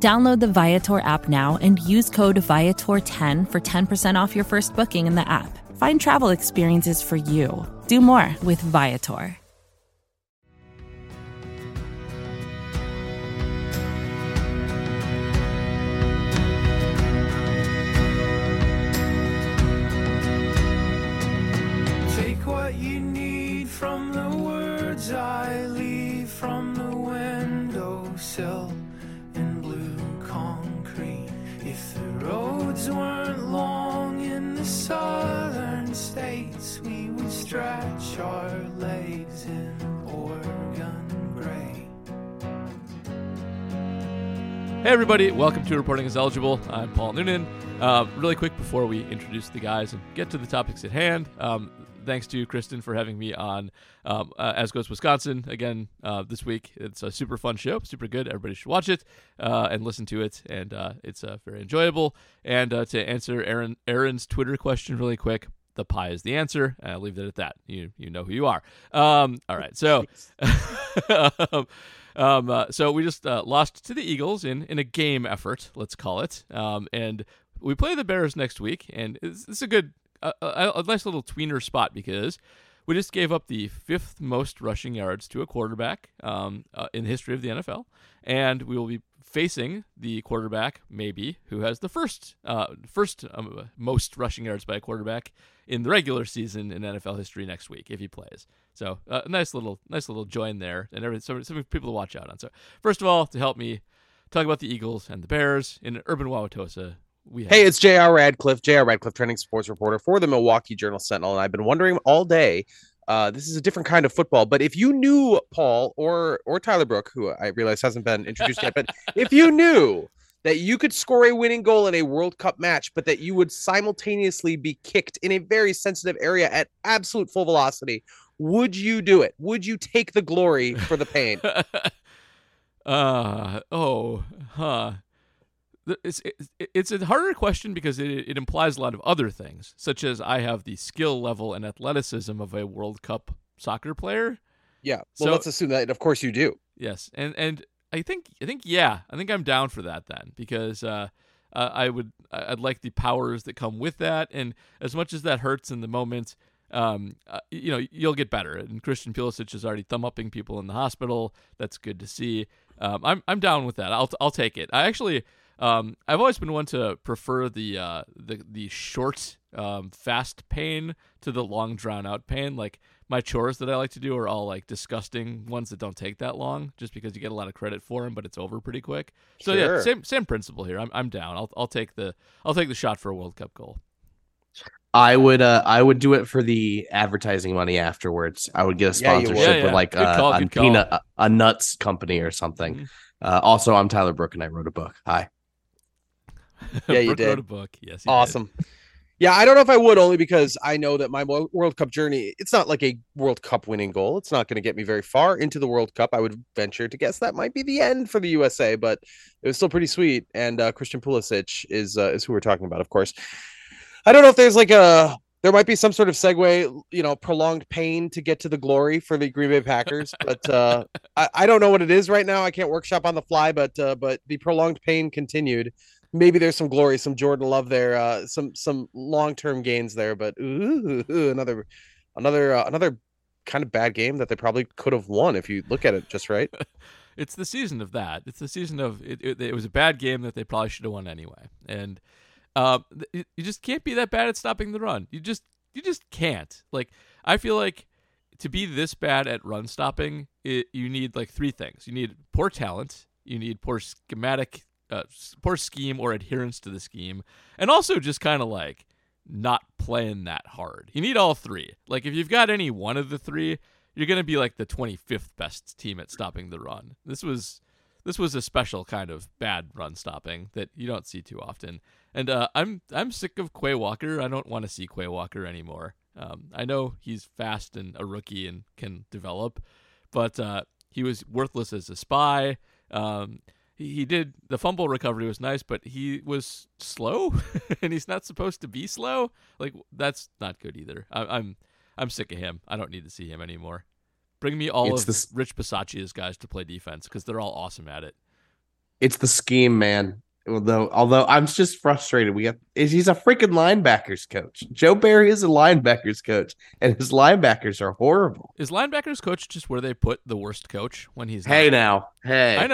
Download the Viator app now and use code Viator10 for 10% off your first booking in the app. Find travel experiences for you. Do more with Viator. Take what you need from the words I leave from the windowsill. Roads weren't long in the southern states. We would stretch our legs in Oregon gray. Hey everybody, welcome to Reporting is Eligible. I'm Paul Noonan. Really quick before we introduce the guys and get to the topics at hand, thanks to Kristen for having me on As Goes Wisconsin again this week. It's a super fun show, super good. Everybody should watch it and listen to it, and it's very enjoyable. And to answer Aaron's Twitter question really quick, the pie is the answer. And I'll leave that at that. You know who you are. All right, so so we just lost to the Eagles in a game effort, let's call it. And we play the Bears next week, and it's a good. A nice little tweener spot because we just gave up the fifth most rushing yards to a quarterback in the history of the NFL, and we will be facing the quarterback maybe who has the first most rushing yards by a quarterback in the regular season in NFL history next week if he plays. So nice little join there, and some people to watch out on. So first of all, to help me talk about the Eagles and the Bears in urban Wauwatosa. Hey, it's J.R. Radcliffe, trending sports reporter for the Milwaukee Journal-Sentinel, and I've been wondering all day, this is a different kind of football, but if you knew, Paul, or Tyler Brooke, who I realize hasn't been introduced yet, but if you knew that you could score a winning goal in a World Cup match, but that you would simultaneously be kicked in a very sensitive area at absolute full velocity, would you do it? Would you take the glory for the pain? It's a harder question because it implies a lot of other things, such as I have the skill level and athleticism of a World Cup soccer player. Yeah, well, so, let's assume that, of course, you do. Yes, and I think I'm down for that then because I'd like the powers that come with that, and as much as that hurts in the moment. You'll get better. And Christian Pulisic is already thumb-upping people in the hospital. That's good to see. I'm down with that. I'll take it. I actually, I've always been one to prefer the short, fast pain to the long, drawn-out pain. Like my chores that I like to do are all like disgusting ones that don't take that long, just because you get a lot of credit for them, but it's over pretty quick. So sure. Yeah, same principle here. I'm down. I'll take the shot for a World Cup goal. I would do it for the advertising money afterwards. I would get a sponsorship with like a nuts company or something. Mm-hmm. Also, I'm Tyler Brooke and I wrote a book. Hi. Yeah, you did. Wrote a book. Yes. Awesome. Did. Yeah, I don't know if I would, only because I know that my World Cup journey, it's not like a World Cup winning goal. It's not going to get me very far into the World Cup. I would venture to guess that might be the end for the USA, but it was still pretty sweet. And Christian Pulisic is who we're talking about, of course. I don't know if there's there might be some sort of segue, prolonged pain to get to the glory for the Green Bay Packers, but I don't know what it is right now. I can't workshop on the fly, but the prolonged pain continued. Maybe there's some glory, some Jordan Love there, some long-term gains there, but ooh, another kind of bad game that they probably could have won if you look at it just right. It's the season of that. It's the season of it was a bad game that they probably should have won anyway, and. You just can't be that bad at stopping the run. You just can't. Like, I feel like to be this bad at run stopping, you need like three things. You need poor talent, you need poor scheme or adherence to the scheme, and also just kind of like not playing that hard. You need all three. Like, if you've got any one of the three, you're gonna be like the 25th best team at stopping the run. This was. This was a special kind of bad run stopping that you don't see too often. And I'm sick of Quay Walker. I don't want to see Quay Walker anymore. I know he's fast and a rookie and can develop, but he was worthless as a spy. He did the fumble recovery was nice, but he was slow, and he's not supposed to be slow. Like, that's not good either. I'm sick of him. I don't need to see him anymore. Bring me all Rich Bisaccia's guys to play defense because they're all awesome at it. It's the scheme, man. Although I'm just frustrated. He's a freaking linebackers coach. Joe Barry is a linebackers coach, and his linebackers are horrible. Is linebackers coach just where they put the worst coach when he's Hey, I know. I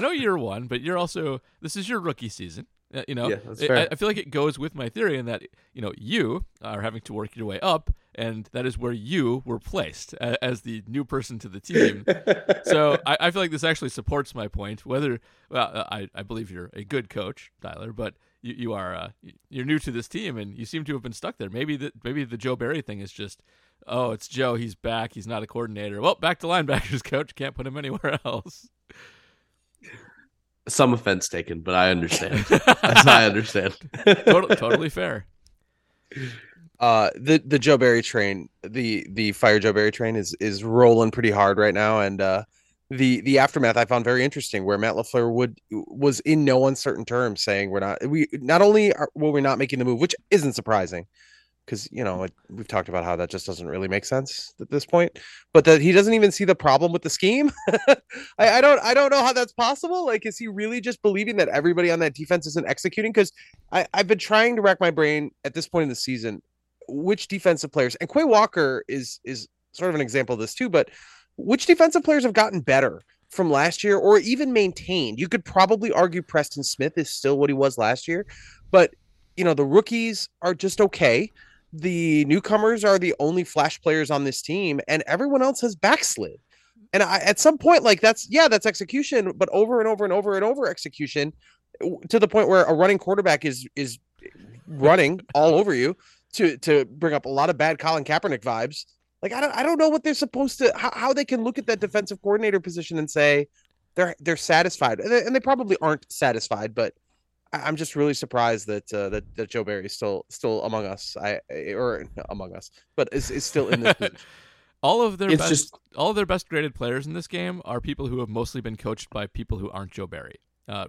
know you're one, but you're also this is your rookie season. You know, yeah, that's fair. I feel like it goes with my theory in that you are having to work your way up, and that is where you were placed as the new person to the team. So I feel like this actually supports my point. I believe you're a good coach, Tyler, but you're new to this team, and you seem to have been stuck there. Maybe the Joe Barry thing is just, oh, it's Joe, he's back, he's not a coordinator. Well, back to linebackers coach, can't put him anywhere else. Some offense taken, but I understand. That's I understand. Totally fair. The Joe Barry train, the fire Joe Barry train is rolling pretty hard right now, and the aftermath I found very interesting, where Matt LaFleur was in no uncertain terms saying we're not making the move, which isn't surprising, because we've talked about how that just doesn't really make sense at this point, but that he doesn't even see the problem with the scheme. I don't know how that's possible. Like, is he really just believing that everybody on that defense isn't executing? Because I've been trying to rack my brain at this point in the season, which defensive players, and Quay Walker is sort of an example of this too, but which defensive players have gotten better from last year or even maintained? You could probably argue Preston Smith is still what he was last year, but the rookies are just okay. The newcomers are the only flash players on this team, and everyone else has backslid. And at some point, like, that's execution, but over and over execution, to the point where a running quarterback is running all over you to bring up a lot of bad Colin Kaepernick vibes. Like, I don't know what they're supposed to, how they can look at that defensive coordinator position and say they're satisfied, and they probably aren't satisfied, but I'm just really surprised that Joe Barry is still among us. Is still in this position. All of their best graded players in this game are people who have mostly been coached by people who aren't Joe Barry.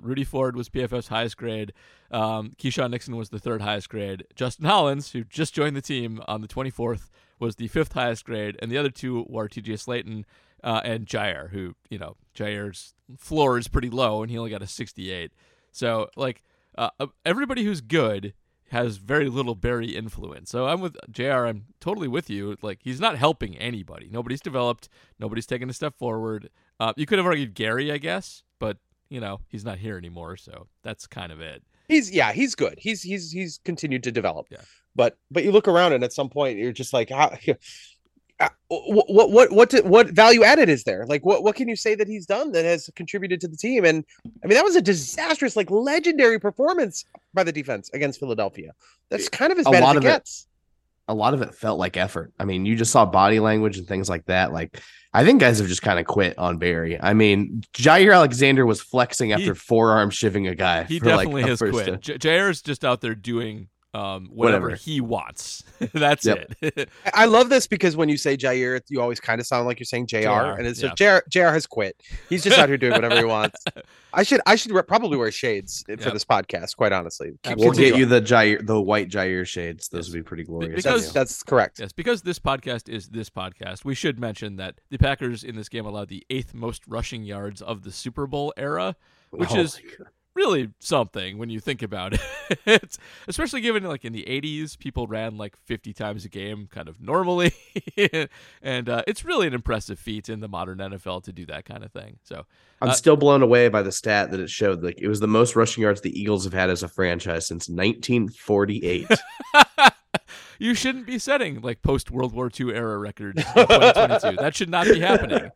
Rudy Ford was PFF's highest grade. Keisean Nixon was the third highest grade. Justin Hollins, who just joined the team on the 24th, was the fifth highest grade, and the other two were TJ Slayton and Jaire, who Jaire's floor is pretty low, and he only got a 68. So everybody who's good has very little Barry influence. So I'm with JR. I'm totally with you. Like, he's not helping anybody. Nobody's developed. Nobody's taken a step forward. You could have argued Gary, I guess, but he's not here anymore. So that's kind of it. He's good. He's continued to develop. Yeah. But you look around, and at some point you're just like, what value added is there? Like, what can you say that he's done that has contributed to the team? And I mean, that was a disastrous, like, legendary performance by the defense against Philadelphia. That's kind of as bad as it gets. A lot of it felt like effort. I mean, you just saw body language and things like that. Like, I think guys have just kind of quit on Barry. I mean, Jaire Alexander was flexing after forearm shivving a guy. He definitely has quit. Jaire's just out there doing whatever he wants. That's it. I love this, because when you say Jaire, you always kind of sound like you're saying JR, and it's JR has quit. He's just out here doing whatever he wants. I should probably wear shades for this podcast, quite honestly. We'll get you the white Jaire shades. Those would be pretty glorious. That's correct. Yes, because this podcast is this podcast. We should mention that the Packers in this game allowed the 8th most rushing yards of the Super Bowl era, which is really something when you think about it, especially given, like, in the 80s, people ran like 50 times a game kind of normally. And it's really an impressive feat in the modern NFL to do that kind of thing. So I'm still blown away by the stat that it showed. Like, it was the most rushing yards the Eagles have had as a franchise since 1948. You shouldn't be setting, like, post World War II era records in 2022. That should not be happening.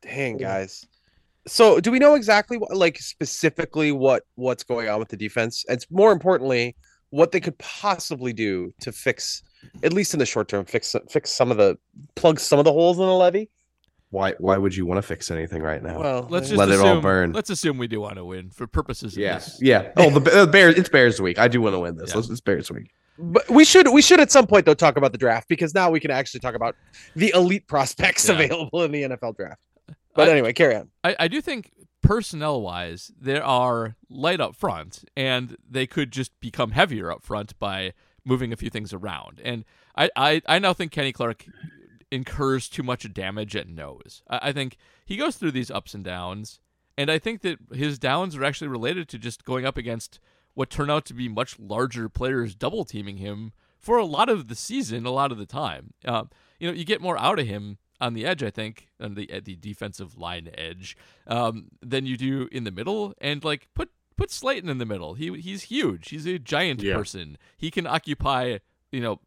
Dang, guys. So do we know exactly what's going on with the defense? And more importantly, what they could possibly do to fix, at least in the short term, plug some of the holes in the levee? Why would you want to fix anything right now? Well, let's just let it all burn. Let's assume we do want to win for purposes of this. Yeah. Oh, the Bears. It's Bears week. I do want to win this. Yeah. It's Bears week. But we should at some point though talk about the draft, because now we can actually talk about the elite prospects available in the NFL draft. But anyway, carry on. I do think personnel-wise, there are light up front, and they could just become heavier up front by moving a few things around. And I now think Kenny Clark incurs too much damage at nose. I think he goes through these ups and downs, and I think that his downs are actually related to just going up against what turn out to be much larger players double-teaming him for a lot of the season, a lot of the time. You get more out of him on the edge, I think, on the defensive line edge, than you do in the middle. And, like, put Slayton in the middle. He's huge. He's a giant person. He can occupy,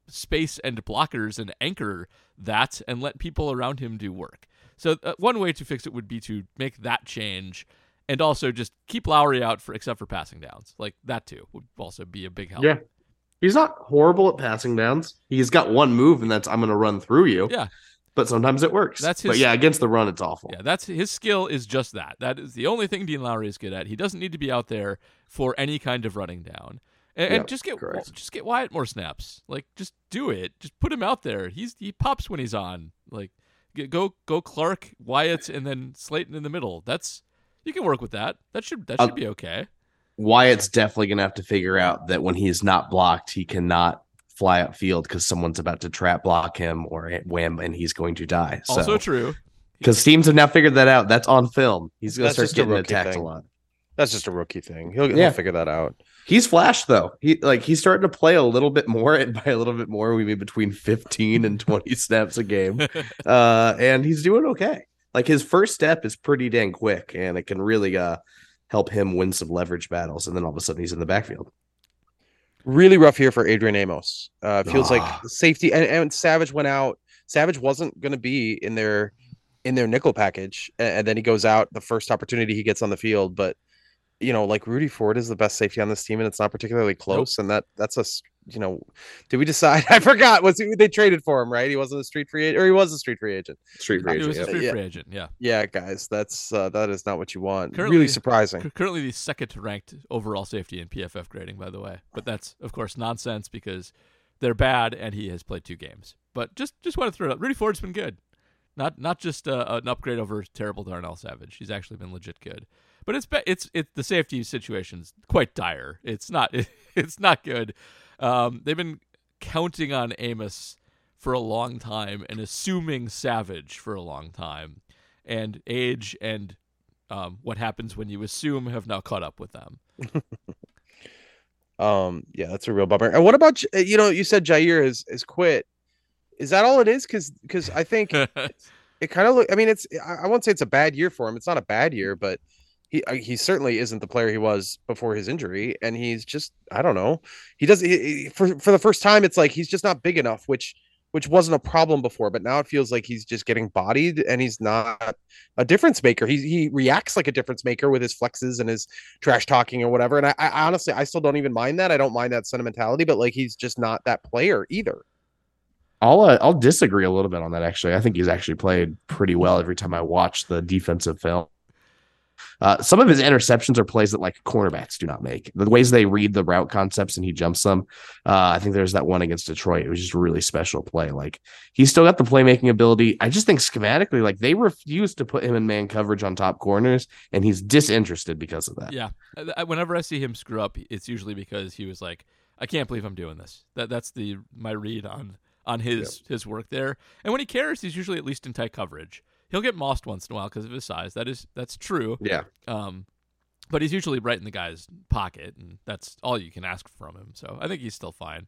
space and blockers and anchor that and let people around him do work. So one way to fix it would be to make that change, and also just keep Lowry out except for passing downs. Like, that too would also be a big help. Yeah. He's not horrible at passing downs. He's got one move, and that's I'm going to run through you. Yeah. But sometimes it works. Against the run, it's awful. Yeah, that's his skill is just that. That is the only thing Dean Lowry is good at. He doesn't need to be out there for any kind of running down. And just get Wyatt more snaps. Like, just do it. Just put him out there. He pops when he's on. Like, go Clark, Wyatt, and then Slayton in the middle. You can work with that. That should be okay. Wyatt's definitely gonna have to figure out that when he's not blocked, he cannot fly upfield because someone's about to trap block him or wham, and he's going to die. So, also true. Because teams have now figured that out. That's on film. He's going to start getting attacked a lot. That's just a rookie thing. He'll figure that out. He's flashed, though. He's starting to play a little bit more, and by a little bit more, we mean between 15 and 20 snaps a game. And he's doing okay. Like, his first step is pretty dang quick, and it can really help him win some leverage battles. And then all of a sudden, he's in the backfield. Really rough year for Adrian Amos. Feels like safety and Savage went out. Savage wasn't going to be in their nickel package, and then he goes out the first opportunity he gets on the field. But Rudy Ford is the best safety on this team, and it's not particularly close. Nope. And that's us. Did we decide? I forgot. They traded for him, right? He wasn't a street free agent, or he was a street free agent. Yeah. Yeah, guys, that is not what you want. Currently, really surprising. Currently the second ranked overall safety in PFF grading, by the way. But that's, of course, nonsense because they're bad, and he has played 2 games. But just want to throw it up. Rudy Ford's been good. Not just an upgrade over terrible Darnell Savage. He's actually been legit good. But it's the safety situation's quite dire. It's not good. They've been counting on Amos for a long time and assuming Savage for a long time, and age and what happens when you assume have now caught up with them. Yeah, that's a real bummer. And what about, you said Jaire is quit. Is that all it is? Because I think it kind of look. I mean, I won't say it's a bad year for him. It's not a bad year, but he certainly isn't the player he was before his injury, and he's just, I don't know. He does for the first time. It's like he's just not big enough, which wasn't a problem before, but now it feels like he's just getting bodied, and he's not a difference maker. He reacts like a difference maker with his flexes and his trash talking or whatever. And I honestly, I still don't even mind that. I don't mind that sentimentality, but like he's just not that player either. I'll disagree a little bit on that. Actually, I think he's actually played pretty well every time I watch the defensive film. Some of his interceptions are plays that like cornerbacks do not make. The ways they read the route concepts and he jumps them. I think there's that one against Detroit. It was just a really special play. Like, he's still got the playmaking ability. I just think schematically, like, they refuse to put him in man coverage on top corners, and he's disinterested because of that. Yeah. Whenever I see him screw up, it's usually because he was like, I can't believe I'm doing this. That's my read on his work there. And when he cares, he's usually at least in tight coverage. He'll get mossed once in a while because of his size. That's true. Yeah. But he's usually right in the guy's pocket, and that's all you can ask from him. So I think he's still fine.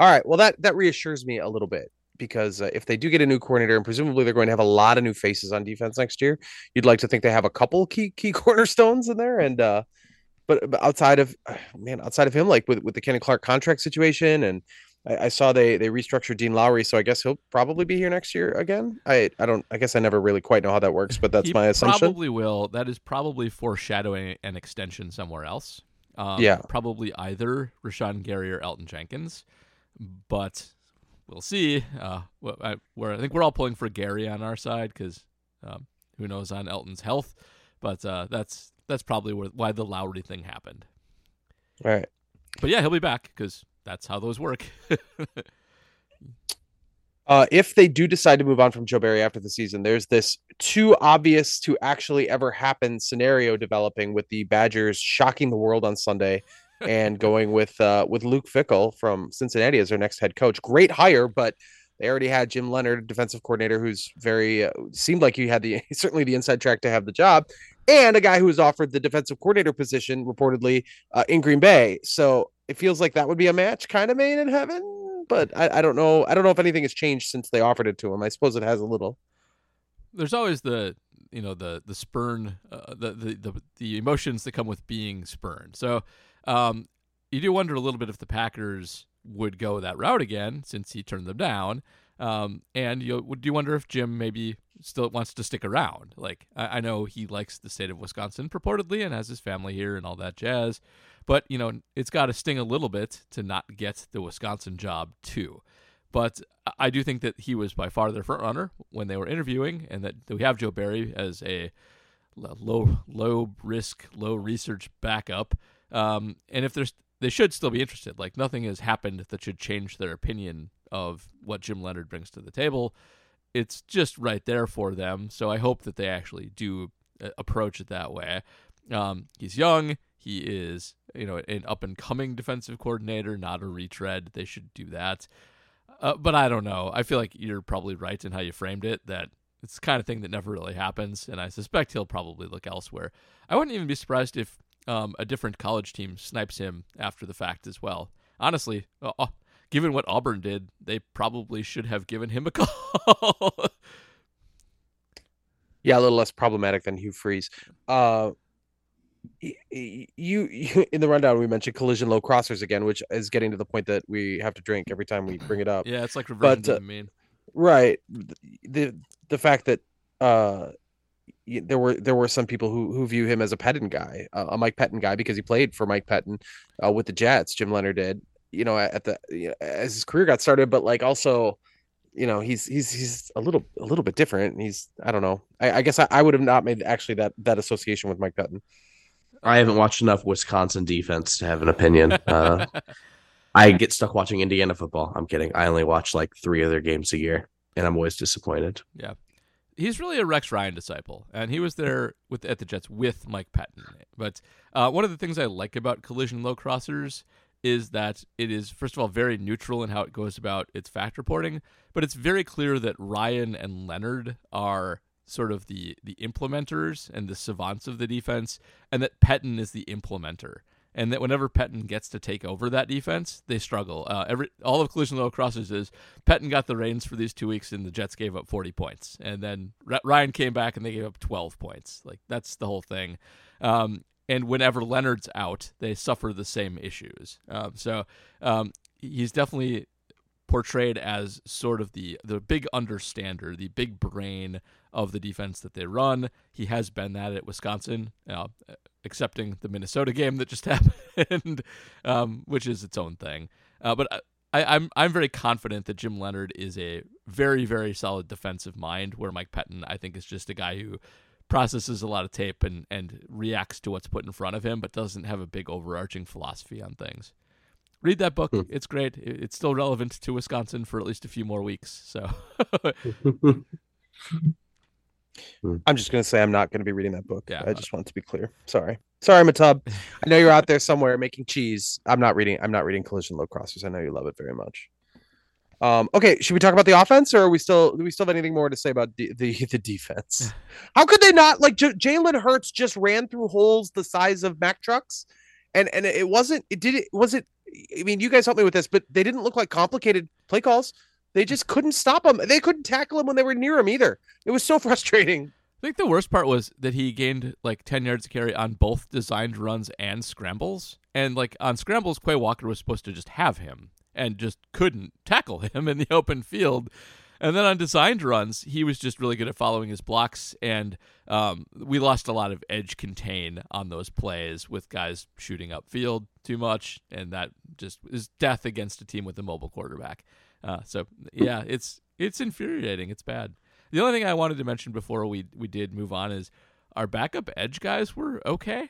All right. Well, that reassures me a little bit, because if they do get a new coordinator, and presumably they're going to have a lot of new faces on defense next year, you'd like to think they have a couple key cornerstones in there. And but outside of him, like with the Kenny Clark contract situation, and I saw they restructured Dean Lowry, so I guess he'll probably be here next year again. I guess I never really quite know how that works, but that's my assumption. Probably will. That is probably foreshadowing an extension somewhere else. Probably either Rashan Gary or Elton Jenkins, but we'll see. I think we're all pulling for Gary on our side because who knows on Elton's health, but that's probably why the Lowry thing happened. All right. But yeah, he'll be back because that's how those work. If they do decide to move on from Joe Barry after the season, there's this too obvious to actually ever happen scenario developing with the Badgers shocking the world on Sunday and going with Luke Fickell from Cincinnati as their next head coach. Great hire, but they already had Jim Leonhard, defensive coordinator, who's very seemed like he had certainly the inside track to have the job, and a guy who was offered the defensive coordinator position reportedly in Green Bay. So it feels like that would be a match kind of made in heaven, but I don't know. I don't know if anything has changed since they offered it to him. I suppose it has a little. There's always the spurn, the emotions that come with being spurned. So you do wonder a little bit if the Packers would go that route again since he turned them down. And do you wonder if Jim maybe still wants to stick around? Like, I know he likes the state of Wisconsin purportedly and has his family here and all that jazz, but it's got to sting a little bit to not get the Wisconsin job too. But I do think that he was by far their front runner when they were interviewing, and that we have Joe Barry as a low risk, low research backup. And if they should still be interested, like nothing has happened that should change their opinion of what Jim Leonhard brings to the table. It's just right there for them. So I hope that they actually do approach it that way. He's young. He is, an up and coming defensive coordinator, not a retread. They should do that. But I don't know. I feel like you're probably right in how you framed it, that it's the kind of thing that never really happens. And I suspect he'll probably look elsewhere. I wouldn't even be surprised if a different college team snipes him after the fact as well. Honestly, given what Auburn did, they probably should have given him a call. Yeah, a little less problematic than Hugh Freeze. You in the rundown, we mentioned Collision Low Crossers again, which is getting to the point that we have to drink every time we bring it up. Yeah, it's like reversion to the mean. Right. The fact that there were some people who view him as a Pettine guy, a Mike Pettine guy, because he played for Mike Pettine with the Jets. Jim Leonhard did. As his career got started, but like also, he's a little bit different. And he's, I don't know. I guess I would have not made actually that association with Mike Pettine. I haven't watched enough Wisconsin defense to have an opinion. I get stuck watching Indiana football. I'm kidding. I only watch like 3 other games a year, and I'm always disappointed. Yeah, he's really a Rex Ryan disciple, and he was there at the Jets with Mike Pettine. But one of the things I like about Collision Low Crossers is that it is, first of all, very neutral in how it goes about its fact reporting, but it's very clear that Ryan and Leonhard are sort of the implementers and the savants of the defense, and that Pettine is the implementer, and that whenever Pettine gets to take over that defense, they struggle. All of Collision Low Crossers is Pettine got the reins for these 2 weeks, and the Jets gave up 40 points, and then Ryan came back, and they gave up 12 points. Like, that's the whole thing. And whenever Leonhard's out, they suffer the same issues. So he's definitely portrayed as sort of the big understander, the big brain of the defense that they run. He has been that at Wisconsin, excepting the Minnesota game that just happened, which is its own thing. But I'm very confident that Jim Leonhard is a very, very solid defensive mind, where Mike Pettine, I think, is just a guy who processes a lot of tape and reacts to what's put in front of him, but doesn't have a big overarching philosophy on things. Read that book. It's great. It's still relevant to Wisconsin for at least a few more weeks. So I'm just going to say I'm not going to be reading that book. Yeah, I just want to be clear. Sorry, Matub. I know you're out there somewhere making cheese. I'm not reading Collision Low Crossers. I know you love it very much. Okay, should we talk about the offense, or do we still have anything more to say about the defense? How could they not? Like, Jalen Hurts just ran through holes the size of Mack trucks, and it wasn't. I mean, you guys helped me with this, but they didn't look like complicated play calls. They just couldn't stop him. They couldn't tackle him when they were near him either. It was so frustrating. I think the worst part was that he gained like 10 yards to carry on both designed runs and scrambles, and like on scrambles, Quay Walker was supposed to just have him, and just couldn't tackle him in the open field. And then on designed runs, he was just really good at following his blocks, and we lost a lot of edge contain on those plays with guys shooting upfield too much, and that just is death against a team with a mobile quarterback. So yeah, it's infuriating. It's bad. The only thing I wanted to mention before we did move on is our backup edge guys were okay.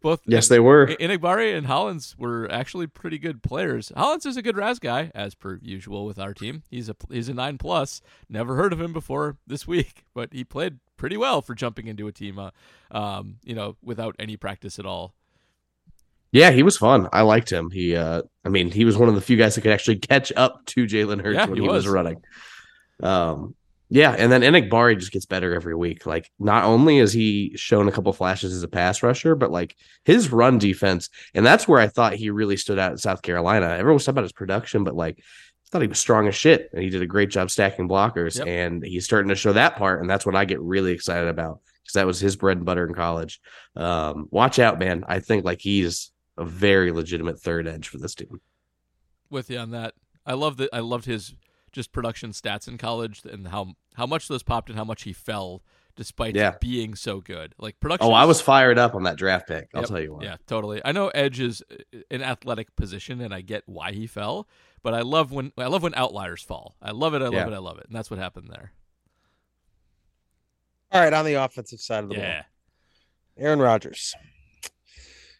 Both yes, they were. Inagbari and Hollins were actually pretty good players. Hollins is a good Raz guy, as per usual with our team. He's a 9+. Never heard of him before this week, but he played pretty well for jumping into a team, without any practice at all. Yeah, he was fun. I liked him. He was one of the few guys that could actually catch up to Jalen Hurts when he was running. Yeah, and then Inagbari just gets better every week. Like, not only has he shown a couple flashes as a pass rusher, but like his run defense, and that's where I thought he really stood out in South Carolina. Everyone was talking about his production, but like I thought he was strong as shit, and he did a great job stacking blockers. Yep. And he's starting to show that part, and that's what I get really excited about because that was his bread and butter in college. Watch out, man. I think like he's a very legitimate third edge for this team. With you on that. I loved his just production stats in college and how much those popped and how much he fell despite being so good. Like production. Oh, I was fired up on that draft pick. I'll tell you what. Yeah, totally. I know edge is an athletic position and I get why he fell, but I love when outliers fall. I love it. And that's what happened there. All right. On the offensive side of the ball, Aaron Rodgers.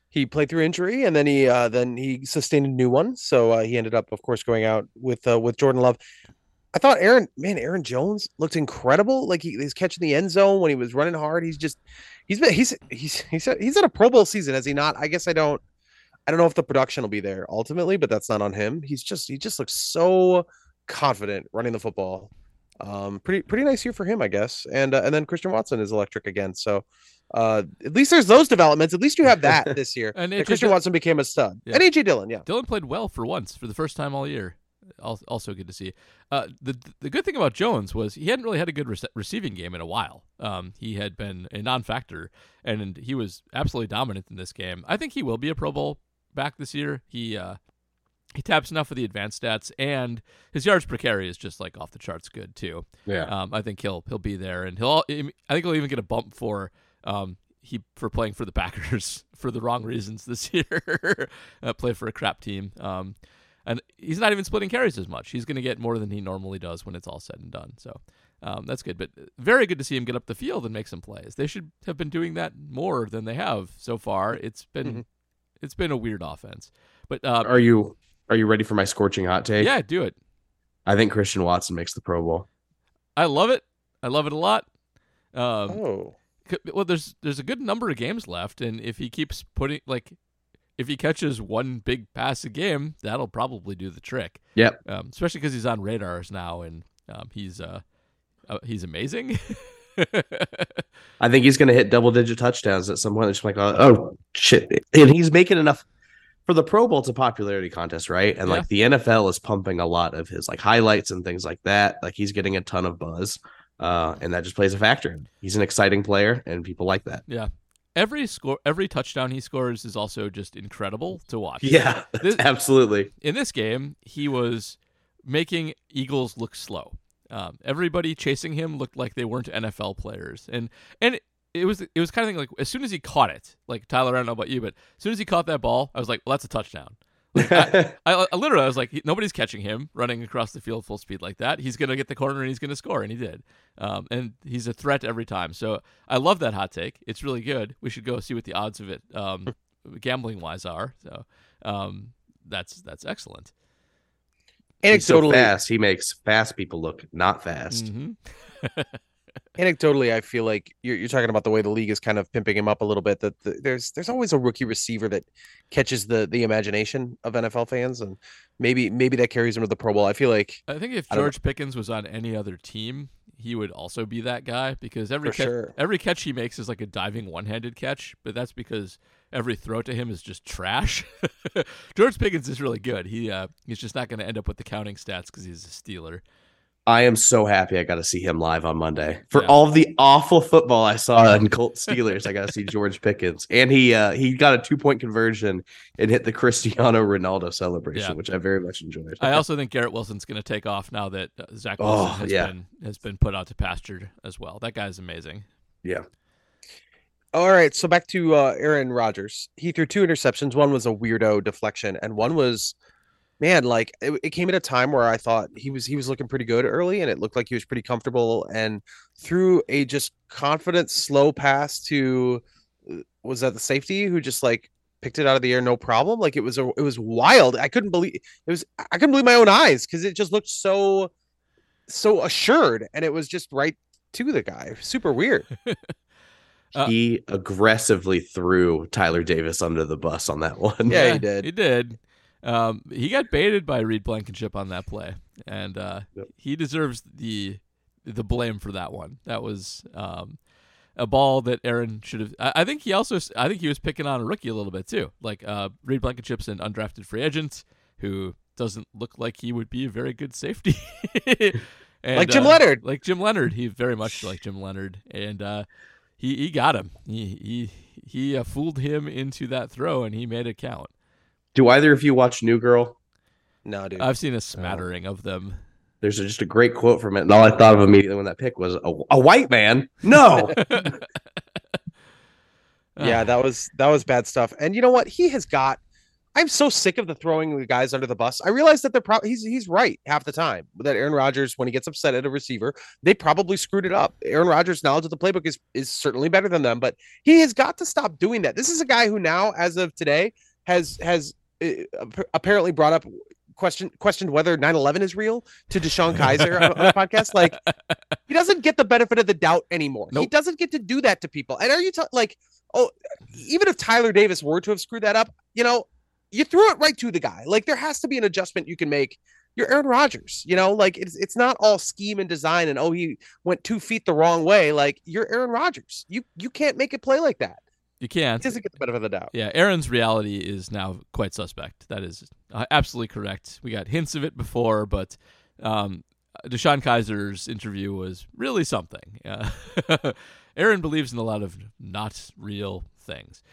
He played through injury, and then he sustained a new one. So he ended up, of course, going out with Jordan Love. I thought Aaron Jones looked incredible. Like he's catching the end zone when he was running hard. He's had a Pro Bowl season, has he not? I guess I don't know if the production will be there ultimately, but that's not on him. He just looks so confident running the football. Pretty nice year for him, I guess. And then Christian Watson is electric again. So. At least there's those developments. At least you have that this year. And Christian Watson became a stud. Yeah. And A.J. Dillon, yeah. Dillon played well for once, for the first time all year. Also good to see. The good thing about Jones was he hadn't really had a good receiving game in a while. He had been a non-factor, and he was absolutely dominant in this game. I think he will be a Pro Bowl back this year. He taps enough of the advanced stats, and his yards per carry is just like off the charts good too. Yeah. I think he'll be there, and I think he'll even get a bump for. For playing for the Packers for the wrong reasons this year, play for a crap team. And he's not even splitting carries as much. He's going to get more than he normally does when it's all said and done. So, that's good, but very good to see him get up the field and make some plays. They should have been doing that more than they have so far. It's been a weird offense, but, are you ready for my scorching hot take? Yeah, do it. I think Christian Watson makes the Pro Bowl. I love it. I love it a lot. Well, there's a good number of games left, and if he keeps putting if he catches one big pass a game, that'll probably do the trick. Yep. Especially because he's on radars now, and he's amazing. I think he's going to hit double-digit touchdowns at some point. It's like, oh shit, and he's making enough. For the Pro Bowl, it's a popularity contest, right? And the NFL is pumping a lot of his highlights and things like that. Like he's getting a ton of buzz. And that just plays a factor. He's an exciting player, and people like that. Yeah, every touchdown he scores is also just incredible to watch. Yeah, absolutely. In this game, he was making Eagles look slow. Everybody chasing him looked like they weren't NFL players, and it was kind of thing like as soon as he caught it, like Tyler, I don't know about you, but as soon as he caught that ball, I was like, well, that's a touchdown. Like I was like, nobody's catching him running across the field full speed like that. He's going to get the corner and he's going to score, and he did. And he's a threat every time. So I love that hot take. It's really good. We should go see what the odds of it gambling-wise are. So that's excellent. Anecdotally, so fast. He makes fast people look not fast. Mm-hmm. Anecdotally, I feel like you're talking about the way the league is kind of pimping him up a little bit. That there's always a rookie receiver that catches the imagination of NFL fans, and maybe that carries him to the Pro Bowl. I feel like I think if George Pickens was on any other team, he would also be that guy because every catch he makes is like a diving one-handed catch, but that's because every throw to him is just trash. George Pickens is really good. He's just not going to end up with the counting stats because he's a Steeler. I am so happy I got to see him live on Monday. For all the awful football I saw in Colts Steelers, I got to see George Pickens. And he got a 2-point conversion and hit the Cristiano Ronaldo celebration, which I very much enjoyed. I also think Garrett Wilson's going to take off now that Zach Wilson has been put out to pasture as well. That guy's amazing. Yeah. All right, so back to Aaron Rodgers. He threw 2 interceptions. One was a weirdo deflection, and one was man, like it came at a time where I thought he was looking pretty good early, and it looked like he was pretty comfortable, and through a just confident slow pass to, was that the safety who just like picked it out of the air no problem? Like it was wild. I couldn't believe my own eyes, because it just looked so assured, and it was just right to the guy. Super weird. He aggressively threw Tyler Davis under the bus on that one. Yeah, he did. He got baited by Reed Blankenship on that play, and he deserves the blame for that one. That was a ball that Aaron should have. I think he was picking on a rookie a little bit too. Like Reed Blankenship's an undrafted free agent who doesn't look like he would be a very good safety. And, like Jim Leonhard. Like Jim Leonhard. He very much like Jim Leonhard, and he got him. He fooled him into that throw, and he made it count. Do either of you watch New Girl? No, dude. I've seen a smattering of them. There's just a great quote from it, and all I thought of immediately when that pick was a white man. No. Yeah, that was bad stuff. And you know what? He has got. I'm so sick of the throwing the guys under the bus. I realize that they're he's right half the time, that Aaron Rodgers, when he gets upset at a receiver, they probably screwed it up. Aaron Rodgers' knowledge of the playbook is certainly better than them, but he has got to stop doing that. This is a guy who now, as of today, has apparently brought up questioned whether 9/11 is real to Deshaun Kaiser on a podcast. Like, he doesn't get the benefit of the doubt anymore. Nope. He doesn't get to do that to people. And are you like, oh, even if Tyler Davis were to have screwed that up, you know, you threw it right to the guy. Like, there has to be an adjustment you can make. You're Aaron Rodgers, you know, like it's not all scheme and design and, oh, he went 2 feet the wrong way. Like, you're Aaron Rodgers. You can't make it play like that. You can't. He doesn't get the benefit of the doubt. Yeah. Aaron's reality is now quite suspect. That is absolutely correct. We got hints of it before, but Deshaun Kaiser's interview was really something. Aaron believes in a lot of not real things.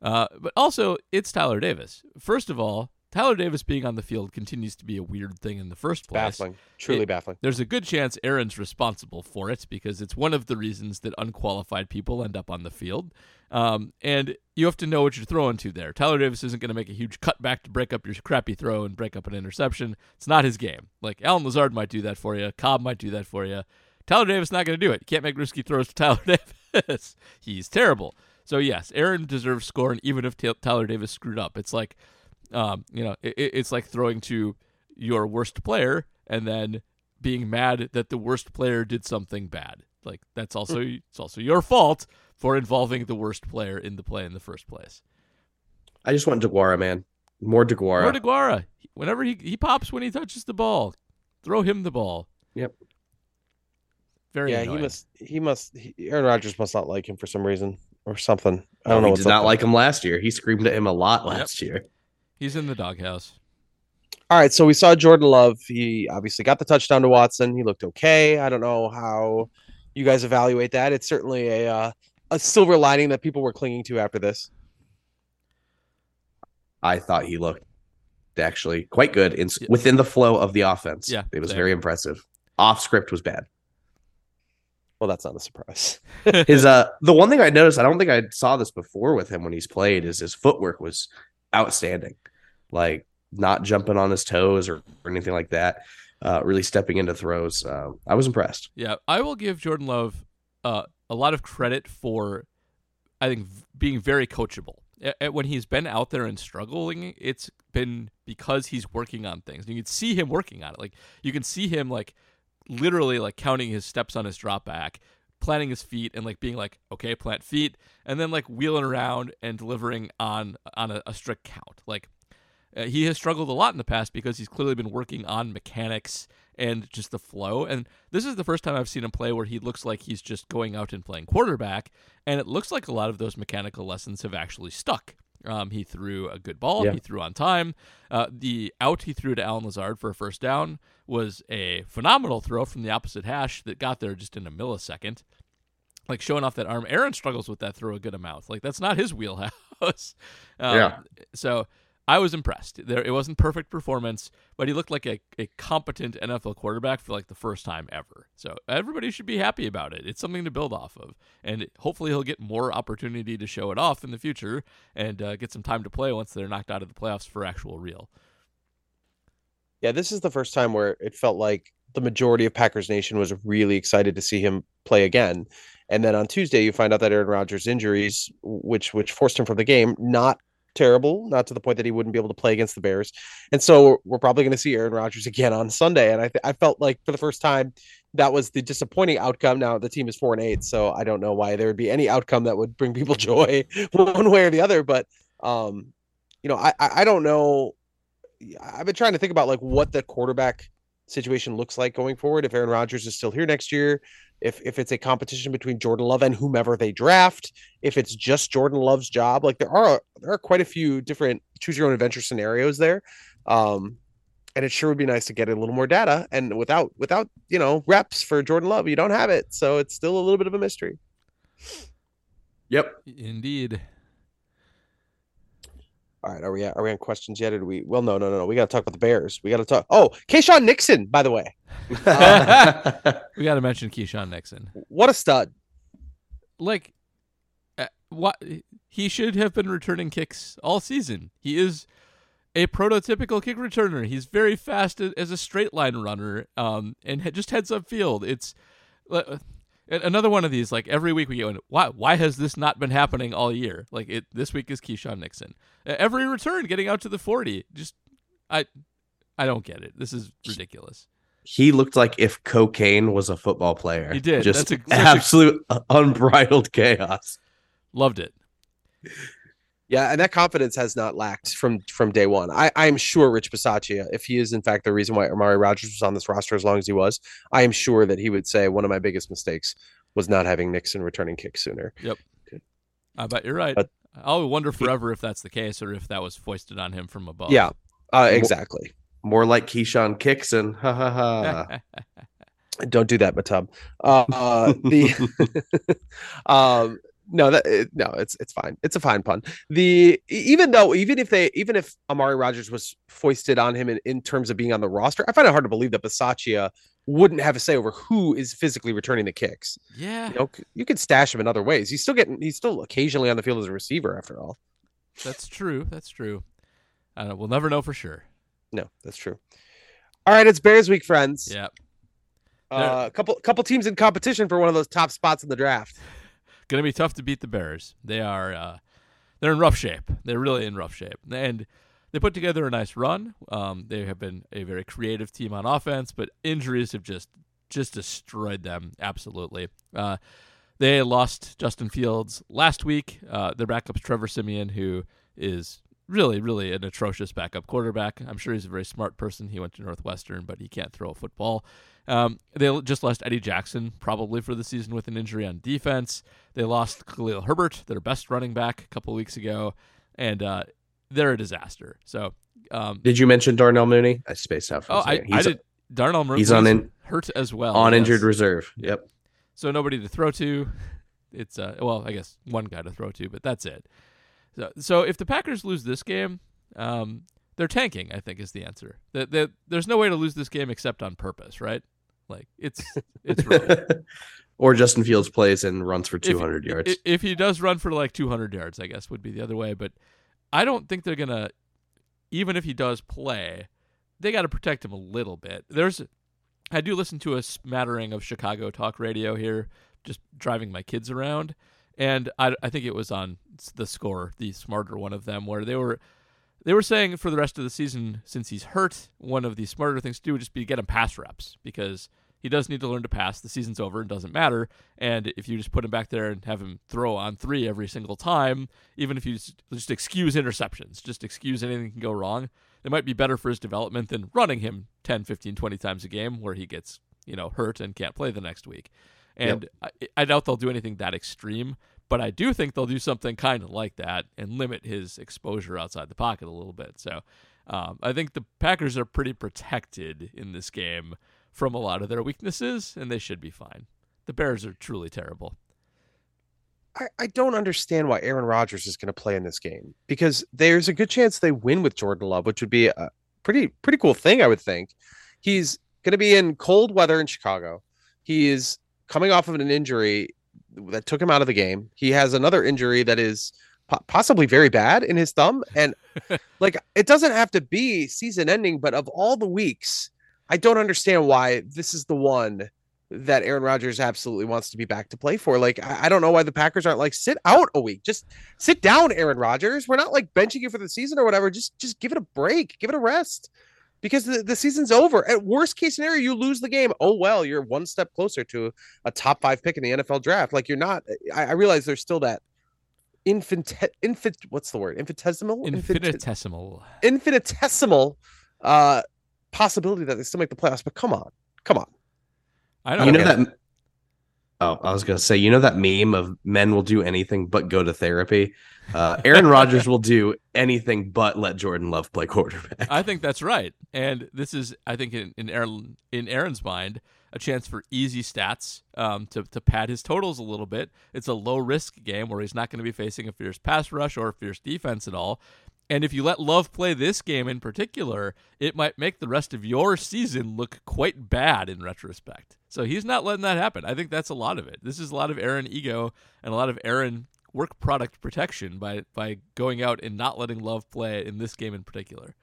But also, it's Tyler Davis. First of all, Tyler Davis being on the field continues to be a weird thing in the first place. Baffling. Truly baffling. There's a good chance Aaron's responsible for it, because it's one of the reasons that unqualified people end up on the field. And you have to know what you're throwing to there. Tyler Davis isn't going to make a huge cutback to break up your crappy throw and break up an interception. It's not his game. Like, Allen Lazard might do that for you. Cobb might do that for you. Tyler Davis not going to do it. You can't make risky throws to Tyler Davis. He's terrible. So, yes, Aaron deserves scoring even if Tyler Davis screwed up. It's like, it's like throwing to your worst player and then being mad that the worst player did something bad. Like, that's also it's also your fault for involving the worst player in the play in the first place. I just want DeGuara, man. More DeGuara. Whenever he pops when he touches the ball, throw him the ball. Yep. Very annoying. Aaron Rodgers must not like him for some reason. Or something. I don't know. He did not like him last year. He screamed at him a lot last year. He's in the doghouse. All right. So we saw Jordan Love. He obviously got the touchdown to Watson. He looked okay. I don't know how you guys evaluate that. It's certainly a silver lining that people were clinging to after this. I thought he looked actually quite good within the flow of the offense. Yeah, it was very impressive. Off script was bad. Well, that's not a surprise. The one thing I noticed, I don't think I saw this before with him when he's played, is his footwork was outstanding. Like, not jumping on his toes or anything like that. Really stepping into throws. I was impressed. Yeah, I will give Jordan Love a lot of credit for, I think, being very coachable. When he's been out there and struggling, it's been because he's working on things. You can see him working on it. Like, you can see him, like, literally like counting his steps on his drop back, planting his feet, and like being like, okay, plant feet, and then like wheeling around and delivering on a strict count. Like he has struggled a lot in the past because he's clearly been working on mechanics and just the flow. And this is the first time I've seen him play where he looks like he's just going out and playing quarterback. And it looks like a lot of those mechanical lessons have actually stuck. He threw a good ball. Yeah. He threw on time. The out he threw to Allen Lazard for a first down was a phenomenal throw from the opposite hash that got there just in a millisecond. Like, showing off that arm. Aaron struggles with that throw a good amount. Like, that's not his wheelhouse. So I was impressed. It wasn't perfect performance, but he looked like a competent NFL quarterback for like the first time ever. So everybody should be happy about it. It's something to build off of, and hopefully he'll get more opportunity to show it off in the future and get some time to play once they're knocked out of the playoffs for actual real. Yeah, this is the first time where it felt like the majority of Packers Nation was really excited to see him play again. And then on Tuesday, you find out that Aaron Rodgers' injuries, which forced him from the game, not terrible, not to the point that he wouldn't be able to play against the Bears. And so we're probably going to see Aaron Rodgers again on Sunday. And I felt like for the first time, that was the disappointing outcome. Now the team is 4-8, so I don't know why there would be any outcome that would bring people joy one way or the other. But, you know, I don't know. I've been trying to think about like what the quarterback situation looks like going forward. If Aaron Rodgers is still here next year, if it's a competition between Jordan Love and whomever they draft, if it's just Jordan Love's job, like there are quite a few different choose your own adventure scenarios there. And it sure would be nice to get a little more data, and without, you know, reps for Jordan Love, you don't have it. So it's still a little bit of a mystery. Yep. Indeed. All right, are we on questions yet? Or do we? Well, no. We got to talk about the Bears. We got to talk. Oh, Keisean Nixon, by the way. We got to mention Keisean Nixon. What a stud! Like, what he should have been returning kicks all season. He is a prototypical kick returner. He's very fast as a straight line runner, and just heads up field. It's another one of these. Like every week we go, why has this not been happening all year? Like this week is Keisean Nixon. Every return getting out to the 40. Just I don't get it. This is ridiculous. He looked like if cocaine was a football player. He did. Just absolute unbridled chaos. Loved it. Yeah, and that confidence has not lacked from day one. I'm sure Rich Bisaccia, if he is in fact the reason why Amari Rodgers was on this roster as long as he was, I am sure that he would say one of my biggest mistakes was not having Nixon returning kicks sooner. Yep. Good. I bet you're right. But I'll wonder forever if that's the case or if that was foisted on him from above. Yeah, exactly. More like Keisean Nixon. Ha ha ha. Don't do that, Matub. No, it's fine. It's a fine pun. Even if Amari Rodgers was foisted on him in terms of being on the roster, I find it hard to believe that Bisaccia wouldn't have a say over who is physically returning the kicks. Yeah, you could stash him in other ways. He's still occasionally on the field as a receiver after all. That's true. We'll never know for sure. No, that's true. All right, it's Bears week, friends. Yeah, couple teams in competition for one of those top spots in the draft. Going to be tough to beat the Bears. They're in rough shape. They're really in rough shape, and they put together a nice run. They have been a very creative team on offense, but injuries have just destroyed them absolutely. They lost Justin Fields last week. Their backup's Trevor Siemian, who is really, really an atrocious backup quarterback. I'm sure he's a very smart person. He went to Northwestern, but he can't throw a football. They just lost Eddie Jackson, probably for the season, with an injury on defense. They lost Khalil Herbert, their best running back, a couple of weeks ago, and they're a disaster. So, did you mention Darnell Mooney? I spaced out. I did. Darnell Mooney hurt as well. On injured reserve. Yep. So nobody to throw to. It's I guess one guy to throw to, but that's it. So if the Packers lose this game, they're tanking, I think, is the answer. There's no way to lose this game except on purpose, right? Like it's really... Or Justin Fields plays and runs for 200 yards. If he does run for like 200 yards, I guess would be the other way. But I don't think they're gonna. Even if he does play, they got to protect him a little bit. I do listen to a smattering of Chicago talk radio here, just driving my kids around. And I think it was on The Score, the smarter one of them, where they were saying for the rest of the season, since he's hurt, one of the smarter things to do would just be get him pass reps, because he does need to learn to pass. The season's over and doesn't matter. And if you just put him back there and have him throw on three every single time, even if you just excuse interceptions, just excuse anything that can go wrong, it might be better for his development than running him 10, 15, 20 times a game where he gets, hurt and can't play the next week. And yep. I doubt they'll do anything that extreme, but I do think they'll do something kind of like that and limit his exposure outside the pocket a little bit. So I think the Packers are pretty protected in this game from a lot of their weaknesses, and they should be fine. The Bears are truly terrible. I don't understand why Aaron Rodgers is going to play in this game, because there's a good chance they win with Jordan Love, which would be a pretty cool thing, I would think. He's going to be in cold weather in Chicago. He is coming off of an injury that took him out of the game. He has another injury that is possibly very bad in his thumb. And like, it doesn't have to be season ending, but of all the weeks, I don't understand why this is the one that Aaron Rodgers absolutely wants to be back to play for. Like, I don't know why the Packers aren't like, sit out a week, just sit down, Aaron Rodgers. We're not like benching you for the season or whatever. Just give it a break, give it a rest, because the season's over. At worst case scenario, you lose the game. Oh, well, you're one step closer to a top 5 pick in the NFL draft. Like, you're not, I realize there's still that infinitesimal possibility that they still make the playoffs, but come on. I don't know that. It. Oh, I was going to say, you know, that meme of men will do anything but go to therapy. Aaron Rodgers will do anything but let Jordan Love play quarterback. I think that's right. And this is, I think, in Aaron's mind, a chance for easy stats to pad his totals a little bit. It's a low-risk game where he's not going to be facing a fierce pass rush or a fierce defense at all. And if you let Love play this game in particular, it might make the rest of your season look quite bad in retrospect. So he's not letting that happen. I think that's a lot of it. This is a lot of Aaron ego and a lot of Aaron work product protection by going out and not letting Love play in this game in particular.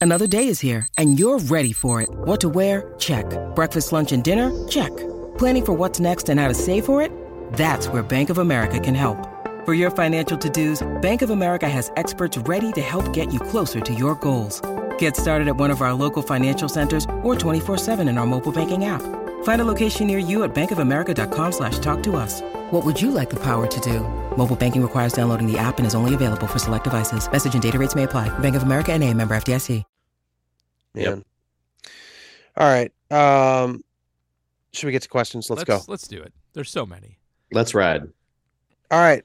Another day is here, and you're ready for it. What to wear? Check. Breakfast, lunch, and dinner? Check. Planning for what's next and how to save for it? That's where Bank of America can help. For your financial to-dos, Bank of America has experts ready to help get you closer to your goals. Get started at one of our local financial centers or 24/7 in our mobile banking app. Find a location near you at bankofamerica.com/talktous. What would you like the power to do? Mobile banking requires downloading the app and is only available for select devices. Message and data rates may apply. Bank of America NA, member FDIC. Yeah. All right. Should we get to questions? Let's go. Let's do it. There's so many. Let's ride. All right.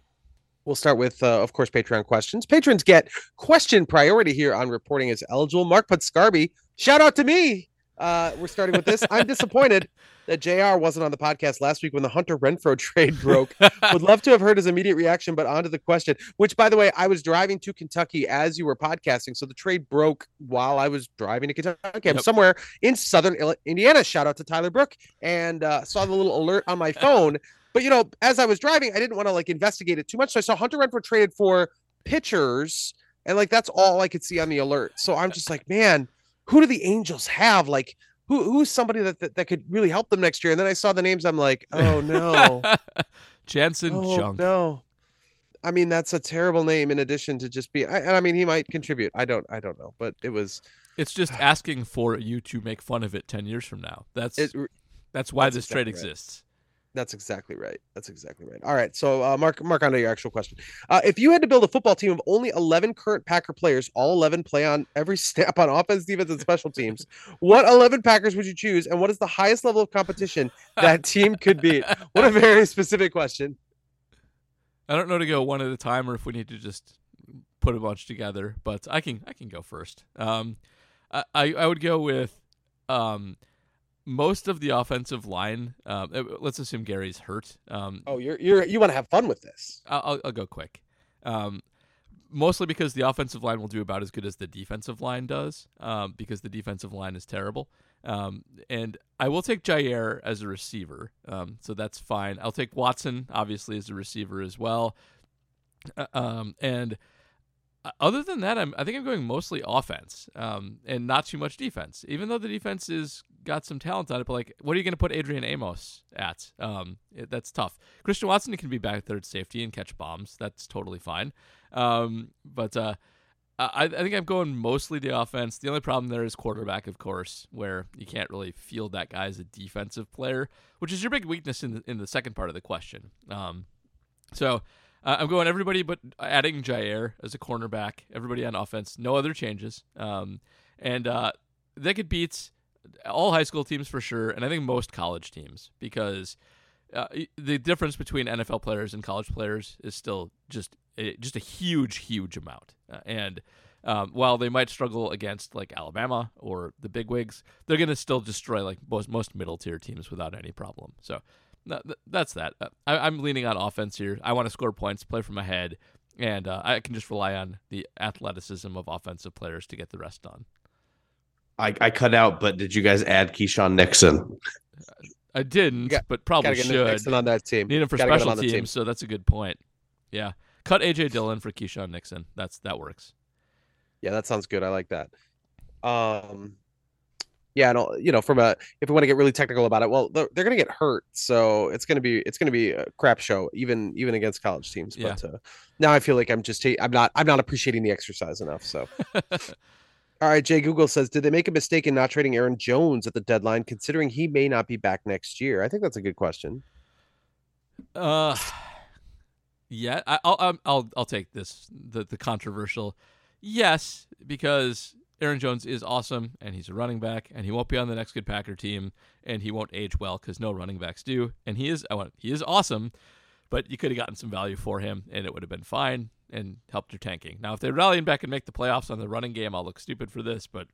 We'll start with, of course, Patreon questions. Patrons get question priority here on reporting as eligible. Mark Putscarby, shout out to me. We're starting with this. I'm disappointed that JR wasn't on the podcast last week when the Hunter Renfrow trade broke. Would love to have heard his immediate reaction, but on to the question, which, by the way, I was driving to Kentucky as you were podcasting. So the trade broke while I was driving to Kentucky. I'm somewhere in southern Indiana. Shout out to Tyler Brooke, and saw the little alert on my phone. But, you know, as I was driving, I didn't want to like investigate it too much. So I saw Hunter Renfrow traded for pitchers, and like that's all I could see on the alert. So I'm just like, man, who do the Angels have? Like, who's somebody that could really help them next year? And then I saw the names. I'm like, oh, no. Jansen Junk. No. I mean, that's a terrible name in addition to just being, and I mean, he might contribute. I don't know, but it was. It's just asking for you to make fun of it 10 years from now. That's why this trade exists. That's exactly right. All right. So, Mark, on to your actual question. If you had to build a football team of only 11 current Packer players, all 11 play on every snap on offense, defense, and special teams, what 11 Packers would you choose? And what is the highest level of competition that team could beat? What a very specific question. I don't know to go one at a time or if we need to just put a bunch together, but I can go first. I would go with, most of the offensive line. Let's assume Gary's hurt. You want to have fun with this? I'll go quick. Mostly because the offensive line will do about as good as the defensive line does. Because the defensive line is terrible. And I will take Jaire as a receiver. So that's fine. I'll take Watson obviously as a receiver as well. And other than that, I think I'm going mostly offense, and not too much defense, even though the defense is got some talent on it. But like, what are you going to put Adrian Amos at? That's tough. Christian Watson can be back at third safety and catch bombs. That's totally fine. But I think I'm going mostly the offense. The only problem there is quarterback, of course, where you can't really field that guy as a defensive player, which is your big weakness in the second part of the question. I'm going everybody but adding Jaire as a cornerback, everybody on offense, no other changes. And they could beat all high school teams for sure, and I think most college teams, because the difference between NFL players and college players is still just a huge, huge amount. And while they might struggle against like Alabama or the bigwigs, they're going to still destroy like most middle-tier teams without any problem. So that's that. I'm leaning on offense here. I want to score points, play from ahead, and I can just rely on the athleticism of offensive players to get the rest done. I cut out, but did you guys add Keisean Nixon? I didn't, but probably should. Nixon on that team. Need him for special teams, so that's a good point. Yeah. Cut A.J. Dillon for Keisean Nixon. That works. Yeah, that sounds good. I like that. Yeah, and you know, if we want to get really technical about it, well, they're going to get hurt, so it's going to be a crap show, even against college teams. Yeah. But now I feel like I'm not appreciating the exercise enough. So, all right, Jay Google says, did they make a mistake in not trading Aaron Jones at the deadline, considering he may not be back next year? I think that's a good question. Yeah, I'll take this the controversial. Yes, because Aaron Jones is awesome, and he's a running back, and he won't be on the next good Packer team, and he won't age well because no running backs do. And he is awesome, but you could have gotten some value for him, and it would have been fine and helped your tanking. Now, if they rally him back and make the playoffs on the running game, I'll look stupid for this, but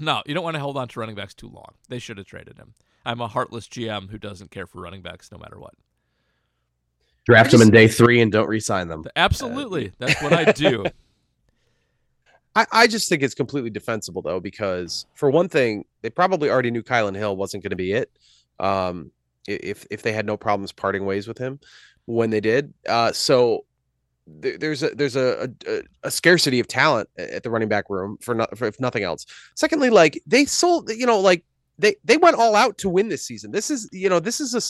no, you don't want to hold on to running backs too long. They should have traded him. I'm a heartless GM who doesn't care for running backs no matter what. Draft them in day 3 and don't re-sign them. Absolutely. That's what I do. I just think it's completely defensible, though, because for one thing, they probably already knew Kylan Hill wasn't going to be it. If they had no problems parting ways with him when they did. So there's a scarcity of talent at the running back room for if nothing else. Secondly, like they sold, you know, like they went all out to win this season. This is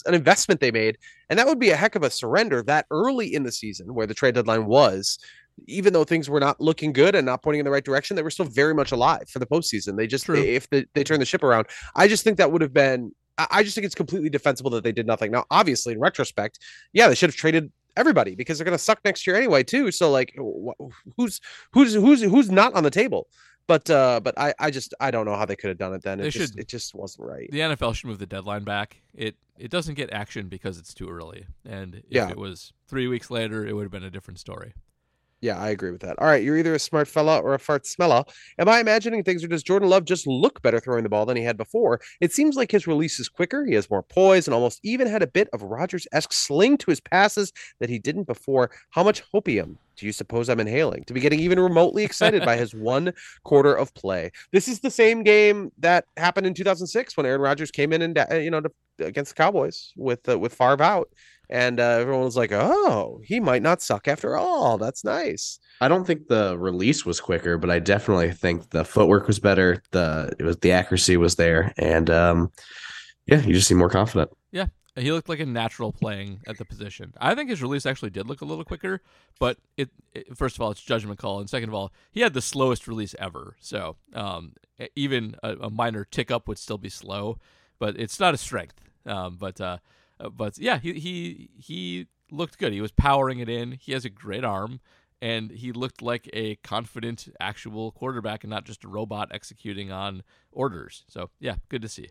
an investment they made, and that would be a heck of a surrender that early in the season where the trade deadline was. Even though things were not looking good and not pointing in the right direction, they were still very much alive for the postseason. They just, if they turn the ship around, I just think that would have been, I just think it's completely defensible that they did nothing. Now, obviously in retrospect, yeah, they should have traded everybody because they're going to suck next year anyway too. So like who's not on the table, but I don't know how they could have done it then. It just wasn't right. The NFL should move the deadline back. It doesn't get action because it's too early. And if it was 3 weeks later, it would have been a different story. Yeah, I agree with that. All right, you're either a smart fella or a fart smeller. Am I imagining things, or does Jordan Love just look better throwing the ball than he had before? It seems like his release is quicker, he has more poise, and almost even had a bit of Rodgers-esque sling to his passes that he didn't before. How much hopium do you suppose I'm inhaling to be getting even remotely excited by his one quarter of play? This is the same game that happened in 2006 when Aaron Rodgers came in and against the Cowboys with Favre out. And everyone was like, oh, he might not suck after all. That's nice. I don't think the release was quicker, but I definitely think the footwork was better. The accuracy was there. And, you just seem more confident. Yeah, he looked like a natural playing at the position. I think his release actually did look a little quicker, but it first of all, it's judgment call. And second of all, he had the slowest release ever. So even a minor tick up would still be slow, but it's not a strength. But yeah, he looked good. He was powering it in. He has a great arm, and he looked like a confident, actual quarterback and not just a robot executing on orders. So yeah, good to see.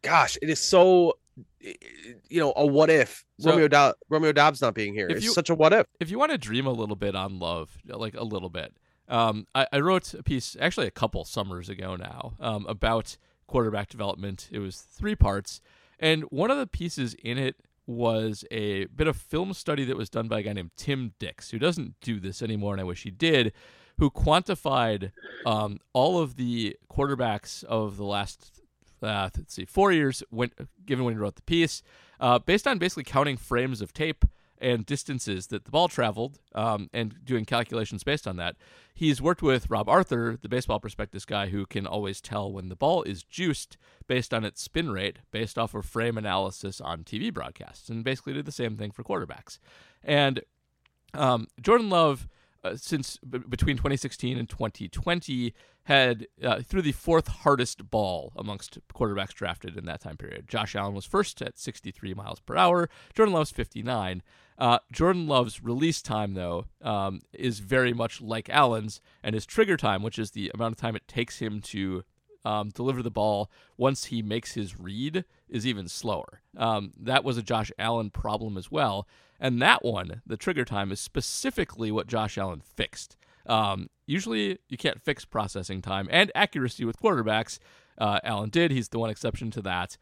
Gosh, it is so, a what if. So, Romeo Doubs not being here is such a what if. If you want to dream a little bit on Love, like a little bit, I wrote a piece, actually a couple summers ago now, about quarterback development. It was 3 parts. And one of the pieces in it was a bit of film study that was done by a guy named Tim Dix, who doesn't do this anymore, and I wish he did, who quantified all of the quarterbacks of the last, 4 years, given when he wrote the piece, based on basically counting frames of tape and distances that the ball traveled and doing calculations based on that. He's worked with Rob Arthur, the baseball prospectus guy who can always tell when the ball is juiced based on its spin rate, based off of frame analysis on TV broadcasts, and basically did the same thing for quarterbacks. And Jordan Love, since between 2016 and 2020, had threw the 4th hardest ball amongst quarterbacks drafted in that time period. Josh Allen was first at 63 miles per hour. Jordan Love's 59. Jordan Love's release time, though, is very much like Allen's, and his trigger time, which is the amount of time it takes him to deliver the ball once he makes his read, is even slower. That was a Josh Allen problem as well. And that one, the trigger time, is specifically what Josh Allen fixed. Usually you can't fix processing time and accuracy with quarterbacks. Allen did. He's the one exception to that.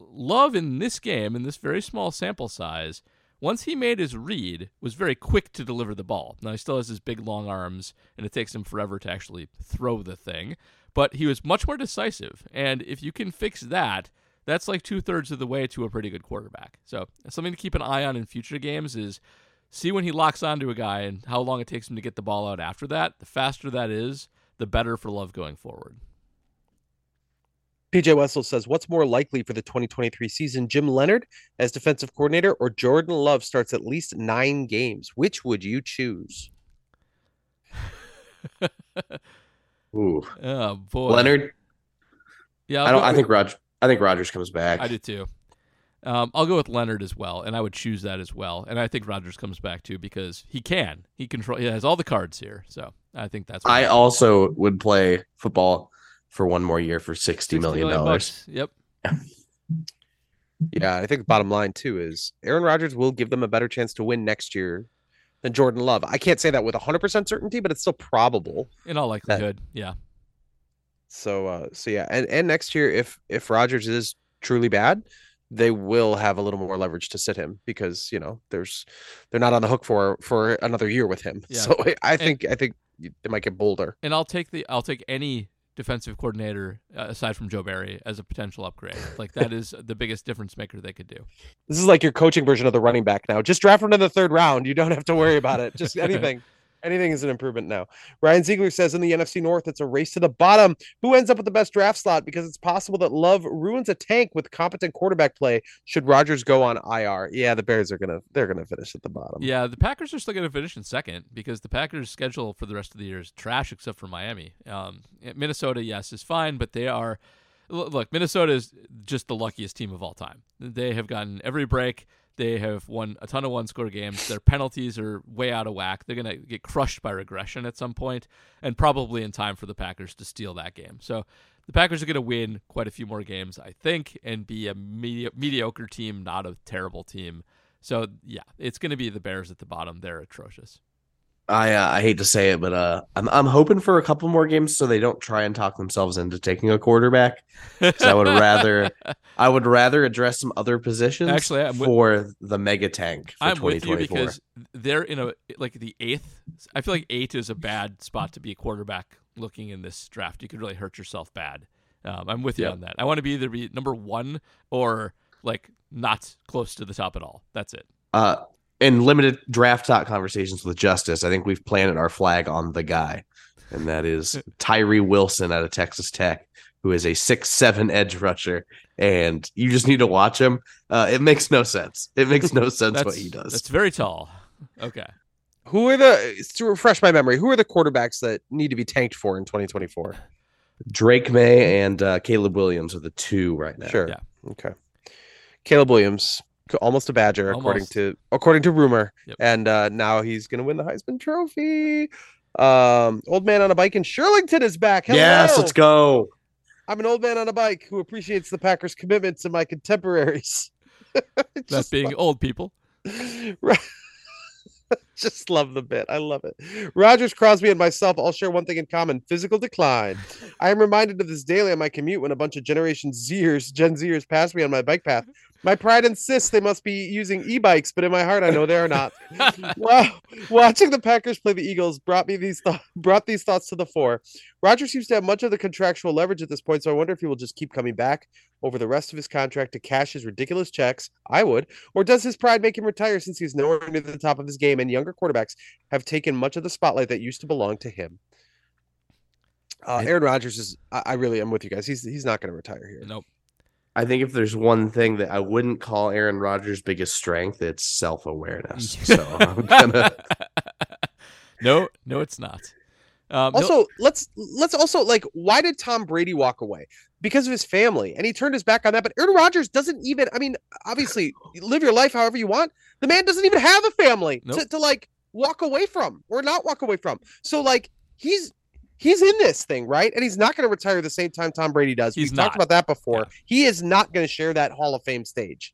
Love in this game, in this very small sample size, once he made his read, was very quick to deliver the ball. Now, he still has his big, long arms, and it takes him forever to actually throw the thing. But he was much more decisive. And if you can fix that, that's like 2/3 of the way to a pretty good quarterback. So something to keep an eye on in future games is see when he locks onto a guy and how long it takes him to get the ball out after that. The faster that is, the better for Love going forward. PJ Wessel says, what's more likely for the 2023 season, Jim Leonhard as defensive coordinator or Jordan Love starts at least 9 games? Which would you choose? Ooh. Oh, boy. Leonhard? Yeah, I think Rodgers comes back. I do too. I'll go with Leonhard as well, and I would choose that as well. And I think Rodgers comes back too because he can. He has all the cards here. So I think that's what I also would play football for one more year for $60 million. Yep. Yeah, I think the bottom line too is Aaron Rodgers will give them a better chance to win next year than Jordan Love. I can't say that with 100% certainty, but it's still probable. In all likelihood, yeah. So yeah, and next year, if Rodgers is truly bad, they will have a little more leverage to sit him because they're not on the hook for another year with him. Yeah. So I think they might get bolder. And I'll take any defensive coordinator aside from Joe Barry as a potential upgrade. Like that is the biggest difference maker they could do. This is like your coaching version of the running back now. Just draft him in the third round. You don't have to worry about it. Just anything. Anything is an improvement now. Ryan Ziegler says in the NFC North, it's a race to the bottom. Who ends up with the best draft slot? Because it's possible that Love ruins a tank with competent quarterback play. Should Rodgers go on IR? Yeah, the Bears are gonna finish at the bottom. Yeah, the Packers are still gonna finish in second because the Packers' schedule for the rest of the year is trash except for Miami. Minnesota, yes, is fine, but they are. Look, Minnesota is just the luckiest team of all time. They have gotten every break. They have won a ton of one-score games. Their penalties are way out of whack. They're going to get crushed by regression at some point, and probably in time for the Packers to steal that game. So the Packers are going to win quite a few more games, I think, and be a mediocre team, not a terrible team. So, yeah, it's going to be the Bears at the bottom. They're atrocious. I hate to say it, but I'm hoping for a couple more games so they don't try and talk themselves into taking a quarterback. Because I would rather address some other positions. Actually, for the mega tank. For I'm 2024. With you because they're in the eighth. I feel like 8 is a bad spot to be a quarterback looking in this draft. You could really hurt yourself bad. I'm with you on that. I want to be either number 1 or not close to the top at all. That's it. In limited draft talk conversations with Justice, I think we've planted our flag on the guy, and that is Tyree Wilson out of Texas Tech, who is a 6'7" edge rusher, and you just need to watch him. It makes no sense. It makes no sense what he does. That's very tall. Okay. To refresh my memory, who are the quarterbacks that need to be tanked for in 2024? Drake May and Caleb Williams are the 2 right now. Sure. Yeah. Okay. Caleb Williams. Almost a Badger, according to rumor, yep. And now he's going to win the Heisman Trophy. Old man on a bike in Shirlington is back. Hello. Yes, let's go. I'm an old man on a bike who appreciates the Packers' commitment to my contemporaries. That's being old people. Just love the bit. I love it. Rodgers, Crosby, and myself all share one thing in common: physical decline. I am reminded of this daily on my commute when a bunch of Gen Zers pass me on my bike path. My pride insists they must be using e-bikes, but in my heart, I know they are not. Wow. Watching the Packers play the Eagles brought these thoughts to the fore. Rodgers seems to have much of the contractual leverage at this point, so I wonder if he will just keep coming back over the rest of his contract to cash his ridiculous checks. I would. Or does his pride make him retire since he's nowhere near the top of his game and younger quarterbacks have taken much of the spotlight that used to belong to him? Aaron Rodgers is, I really am with you guys. He's not going to retire here. Nope. I think if there's one thing that I wouldn't call Aaron Rodgers' biggest strength, it's self-awareness. So I'm gonna... No, it's not. Let's also why did Tom Brady walk away? Because of his family, and he turned his back on that. But Aaron Rodgers doesn't even. I mean, obviously, live your life however you want. The man doesn't even have a family to walk away from or not walk away from. So he's in this thing, right? And he's not going to retire the same time Tom Brady does. We've talked about that before. Yeah. He is not going to share that Hall of Fame stage.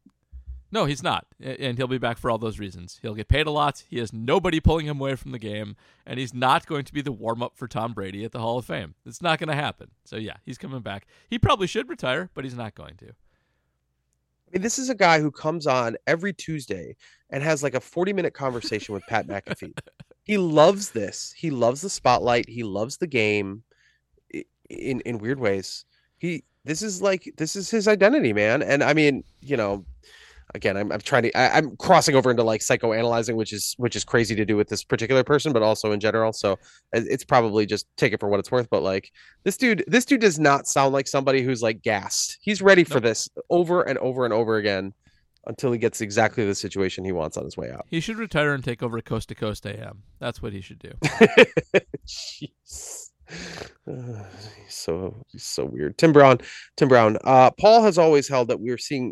No, he's not. And he'll be back for all those reasons. He'll get paid a lot. He has nobody pulling him away from the game. And he's not going to be the warm-up for Tom Brady at the Hall of Fame. It's not going to happen. So, yeah, he's coming back. He probably should retire, but he's not going to. I mean, this is a guy who comes on every Tuesday and has a 40-minute conversation with Pat McAfee. He loves this. He loves the spotlight. He loves the game in weird ways. This is his identity, man. And I mean, again, I'm crossing over into like psychoanalyzing, which is crazy to do with this particular person, but also in general. So it's probably just take it for what it's worth. But like this dude does not sound like somebody who's like gassed. He's ready for this over and over and over again until he gets exactly the situation he wants on his way out. He should retire and take over Coast to Coast AM. That's what he should do. Jeez. He's so weird. Tim Brown. Paul has always held that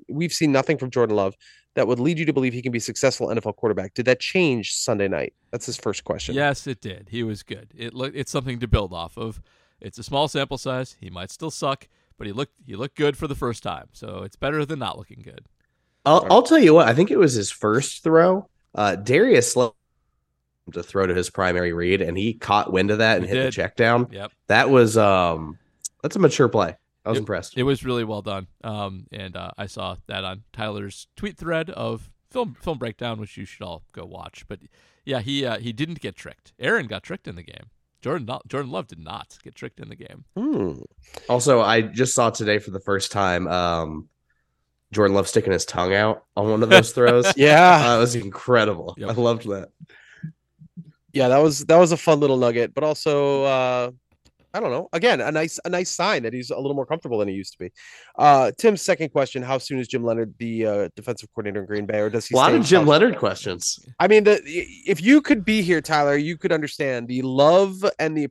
we've seen nothing from Jordan Love that would lead you to believe he can be a successful NFL quarterback. Did that change Sunday night? That's his first question. Yes, it did. He was good. It's something to build off of. It's a small sample size. He might still suck, but he looked good for the first time. So it's better than not looking good. I'll tell you what. I think it was his first throw. Darius Sloan to throw to his primary read, and he caught wind of that and hit the check down. Yep. That was that's a mature play. I was impressed. It was really well done. And I saw that on Tyler's tweet thread of film breakdown, which you should all go watch. But yeah, he didn't get tricked. Aaron got tricked in the game. Jordan Love did not get tricked in the game. Also, I just saw today for the first time Jordan Love sticking his tongue out on one of those throws. It was incredible. Yep. I loved that. Yeah, that was a fun little nugget, but also, I don't know, again, a nice sign that he's a little more comfortable than he used to be. Tim's second question, how soon is Jim Leonhard the defensive coordinator in Green Bay, or does he? A lot of Jim Leonhard questions. I mean, if you could be here, Tyler, you could understand the love and the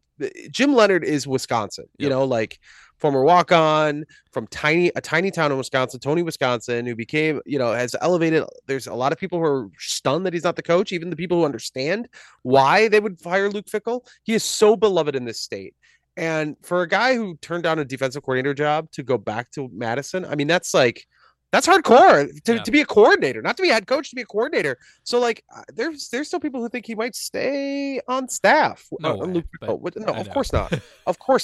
Jim Leonhard is Wisconsin, yep. You know, like former walk-on from a tiny town in Wisconsin, Tony, Wisconsin, who became, you know, has elevated. There's a lot of people who are stunned that he's not the coach. Even the people who understand why they would fire Luke Fickell. He is so beloved in this state. And for a guy who turned down a defensive coordinator job to go back to Madison, I mean, that's hardcore to be a coordinator, not to be a head coach, to be a coordinator. So like there's still people who think he might stay on staff. Of course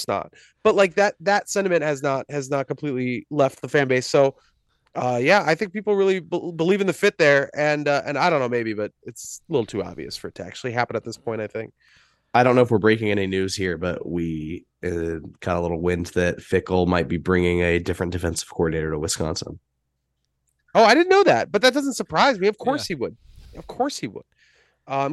not. But like that sentiment has not completely left the fan base. So I think people really believe in the fit there. And I don't know, maybe, but it's a little too obvious for it to actually happen at this point, I think. I don't know if we're breaking any news here, but we got a little wind that Fickell might be bringing a different defensive coordinator to Wisconsin. Oh, I didn't know that, but that doesn't surprise me. Of course he would. Of course he would.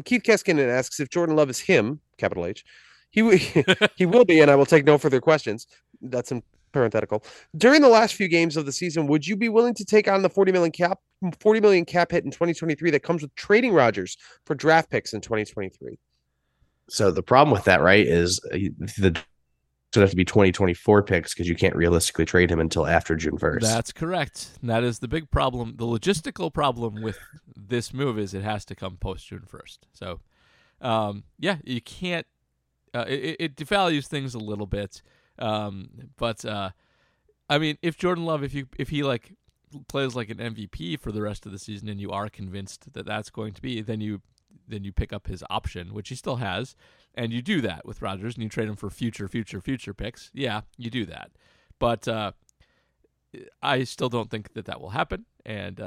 Keith Keskinen asks if Jordan Love is him, capital H. He will be, and I will take no further questions. That's in parenthetical. During the last few games of the season, would you be willing to take on the $40 million cap hit in 2023 that comes with trading Rodgers for draft picks in 2023? So the problem with that, right, is the would have to be 2024 picks because you can't realistically trade him until after June 1st. That's correct. That is the big problem. The logistical problem with this move is it has to come post June 1st. So, you can't. It devalues things a little bit, but I mean, if Jordan Love, if he like plays like an MVP for the rest of the season, and you are convinced that that's going to be, then you pick up his option, which he still has, and you do that with Rodgers, and you trade him for future picks. Yeah, you do that. But I still don't think that will happen, and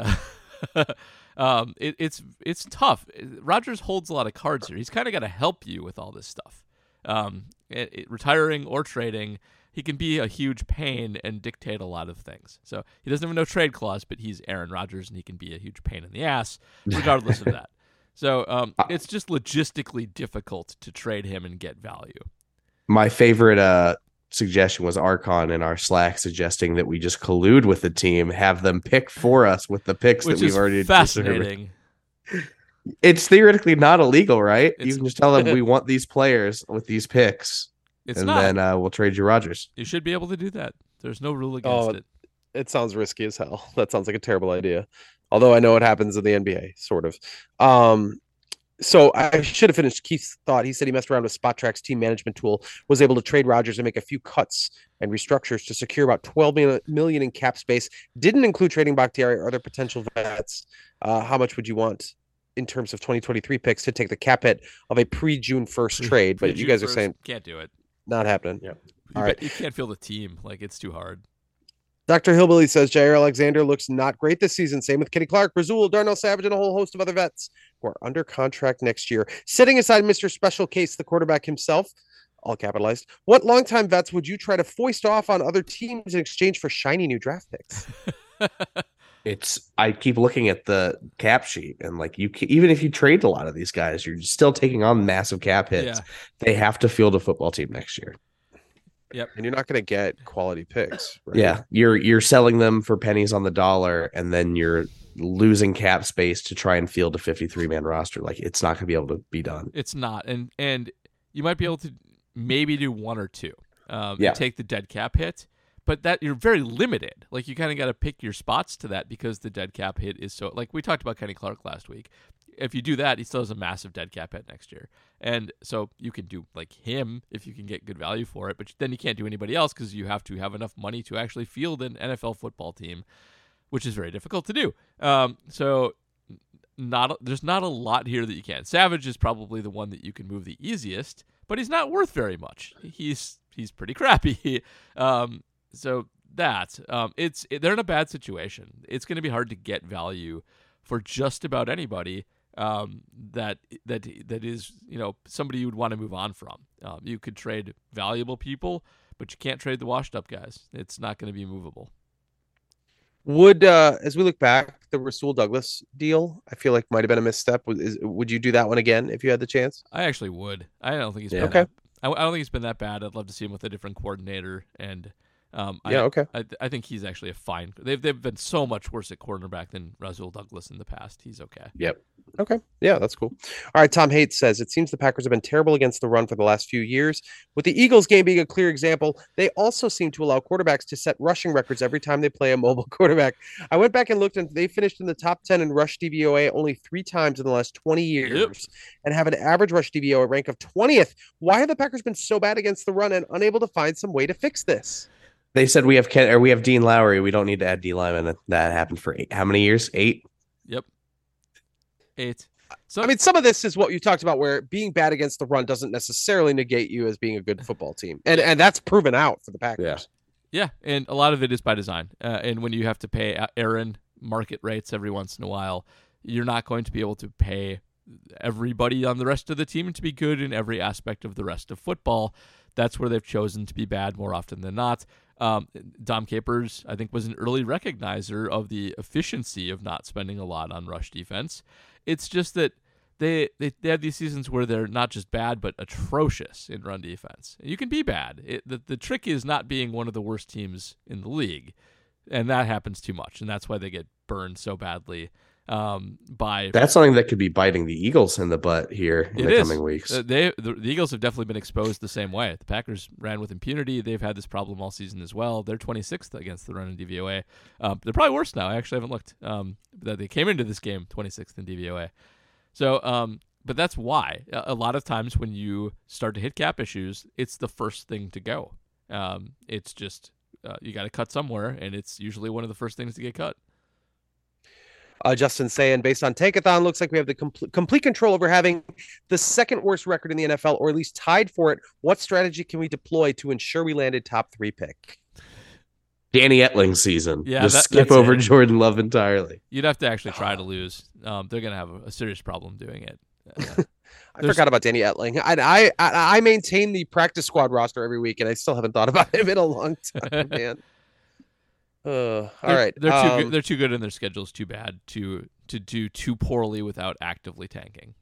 it's tough. Rodgers holds a lot of cards here. He's kind of got to help you with all this stuff. Retiring or trading, he can be a huge pain and dictate a lot of things. So he doesn't have no trade clause, but he's Aaron Rodgers, and he can be a huge pain in the ass, regardless of that. So it's just logistically difficult to trade him and get value. My favorite suggestion was Archon in our Slack suggesting that we just collude with the team, have them pick for us with the picks that we've already fascinating. Deserved. It's theoretically not illegal, right? You can just tell them we want these players with these picks, then we'll trade you Rodgers. You should be able to do that. There's no rule against it. It sounds risky as hell. That sounds like a terrible idea. Although I know it happens in the NBA, sort of. So I should have finished Keith's thought. He said he messed around with SpotTrack's team management tool, was able to trade Rodgers and make a few cuts and restructures to secure about $12 million in cap space. Didn't include trading Bakhtiari or other potential vets. How much would you want in terms of 2023 picks to take the cap hit of a pre-June 1st trade? But you guys are saying can't do it. Not happening. Yeah. All right. You can't feel the team. Like, it's too hard. Dr. Hillbilly says Jaire Alexander looks not great this season. Same with Kenny Clark, Razul, Darnell Savage, and a whole host of other vets who are under contract next year. Setting aside Mr. Special Case, the quarterback himself, all capitalized, what longtime vets would you try to foist off on other teams in exchange for shiny new draft picks? It's, I keep looking at the cap sheet, and like, you can, even if you trade a lot of these guys, you're still taking on massive cap hits. Yeah. They have to field a football team next year. Yep. And you're not going to get quality picks. Right? Yeah. You're selling them for pennies on the dollar, and then you're losing cap space to try and field a 53-man roster. Like, it's not going to be able to be done. It's not. And you might be able to maybe do one or two. Yeah. Take the dead cap hit, but that you're very limited. Like, you kind of got to pick your spots to that, because the dead cap hit is so, like we talked about Kenny Clark last week. If you do that, he still has a massive dead cap hit next year. And so you can do like him if you can get good value for it, but then you can't do anybody else because you have to have enough money to actually field an NFL football team, which is very difficult to do. There's not a lot here that you can. Savage is probably the one that you can move the easiest, but he's not worth very much. He's pretty crappy. They're in a bad situation. It's going to be hard to get value for just about anybody that is, you know, somebody you would want to move on from. You could trade valuable people, but you can't trade the washed up guys. It's not going to be movable. Would, as we look back, the Rasul Douglas deal, I feel like might have been a misstep. Would you do that one again if you had the chance? I actually would. I don't think he's been okay. I don't think he's been that bad. I'd love to see him with a different coordinator, and I think he's actually a fine. They've been so much worse at cornerback than Rasul Douglas in the past. He's okay. Yep. Okay. Yeah, that's cool. All right. Tom Hates says, it seems the Packers have been terrible against the run for the last few years. With the Eagles game being a clear example, they also seem to allow quarterbacks to set rushing records every time they play a mobile quarterback. I went back and looked, and they finished in the top 10 in rush DVOA only 3 times in the last 20 years and have an average rush DVOA rank of 20th. Why have the Packers been so bad against the run and unable to find some way to fix this? They said we have Dean Lowry. We don't need to add D lineman. That happened for how many years? 8. Yep. 8. So I mean, some of this is what you talked about, where being bad against the run doesn't necessarily negate you as being a good football team, and that's proven out for the Packers. Yeah, and a lot of it is by design. And when you have to pay Aaron market rates every once in a while, you're not going to be able to pay everybody on the rest of the team to be good in every aspect of the rest of football. That's where they've chosen to be bad more often than not. Dom Capers, I think, was an early recognizer of the efficiency of not spending a lot on rush defense. It's just that they have these seasons where they're not just bad, but atrocious in run defense. You can be bad. The trick is not being one of the worst teams in the league, and that happens too much, and that's why they get burned so badly. That's something that could be biting the Eagles in the butt here in coming weeks. The Eagles have definitely been exposed the same way. The Packers ran with impunity. They've had this problem all season as well. They're 26th against the run in DVOA. They're probably worse now. I actually haven't looked that they came into this game 26th in DVOA. So, but that's why a lot of times when you start to hit cap issues, it's the first thing to go. It's just you got to cut somewhere, and it's usually one of the first things to get cut. Justin saying, based on Tankathon, looks like we have the complete control over having the second worst record in the NFL, or at least tied for it. What strategy can we deploy to ensure we land a top 3 pick? Danny Etling season. Yeah, just skip over it. Jordan Love entirely. You'd have to actually try to lose. They're going to have a serious problem doing it. I forgot about Danny Etling. I maintain the practice squad roster every week, and I still haven't thought about him in a long time, man. All right. They're too good, and their schedule's too bad to do too poorly without actively tanking.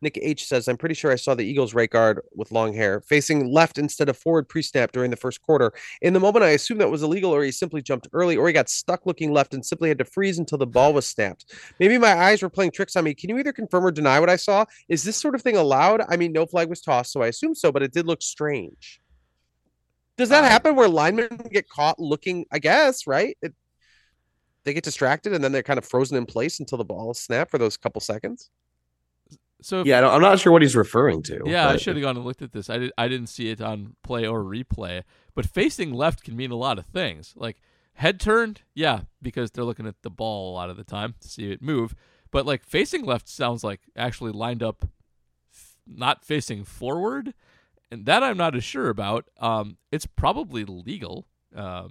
Nick H says, I'm pretty sure I saw the Eagles' right guard with long hair facing left instead of forward pre-snap during the first quarter. In the moment, I assumed that was illegal, or he simply jumped early, or he got stuck looking left and simply had to freeze until the ball was snapped. Maybe my eyes were playing tricks on me. Can you either confirm or deny what I saw? Is this sort of thing allowed? I mean, no flag was tossed, so I assume so, but it did look strange. Does that happen where linemen get caught looking, I guess, right? They get distracted, and then they're kind of frozen in place until the ball is snapped for those couple seconds. So I'm not sure what he's referring to. Yeah, I should have gone and looked at this. I didn't see it on play or replay, but facing left can mean a lot of things. Like head turned, yeah, because they're looking at the ball a lot of the time to see it move. But like facing left sounds like actually lined up, not facing forward. And that I'm not as sure about. It's probably legal, I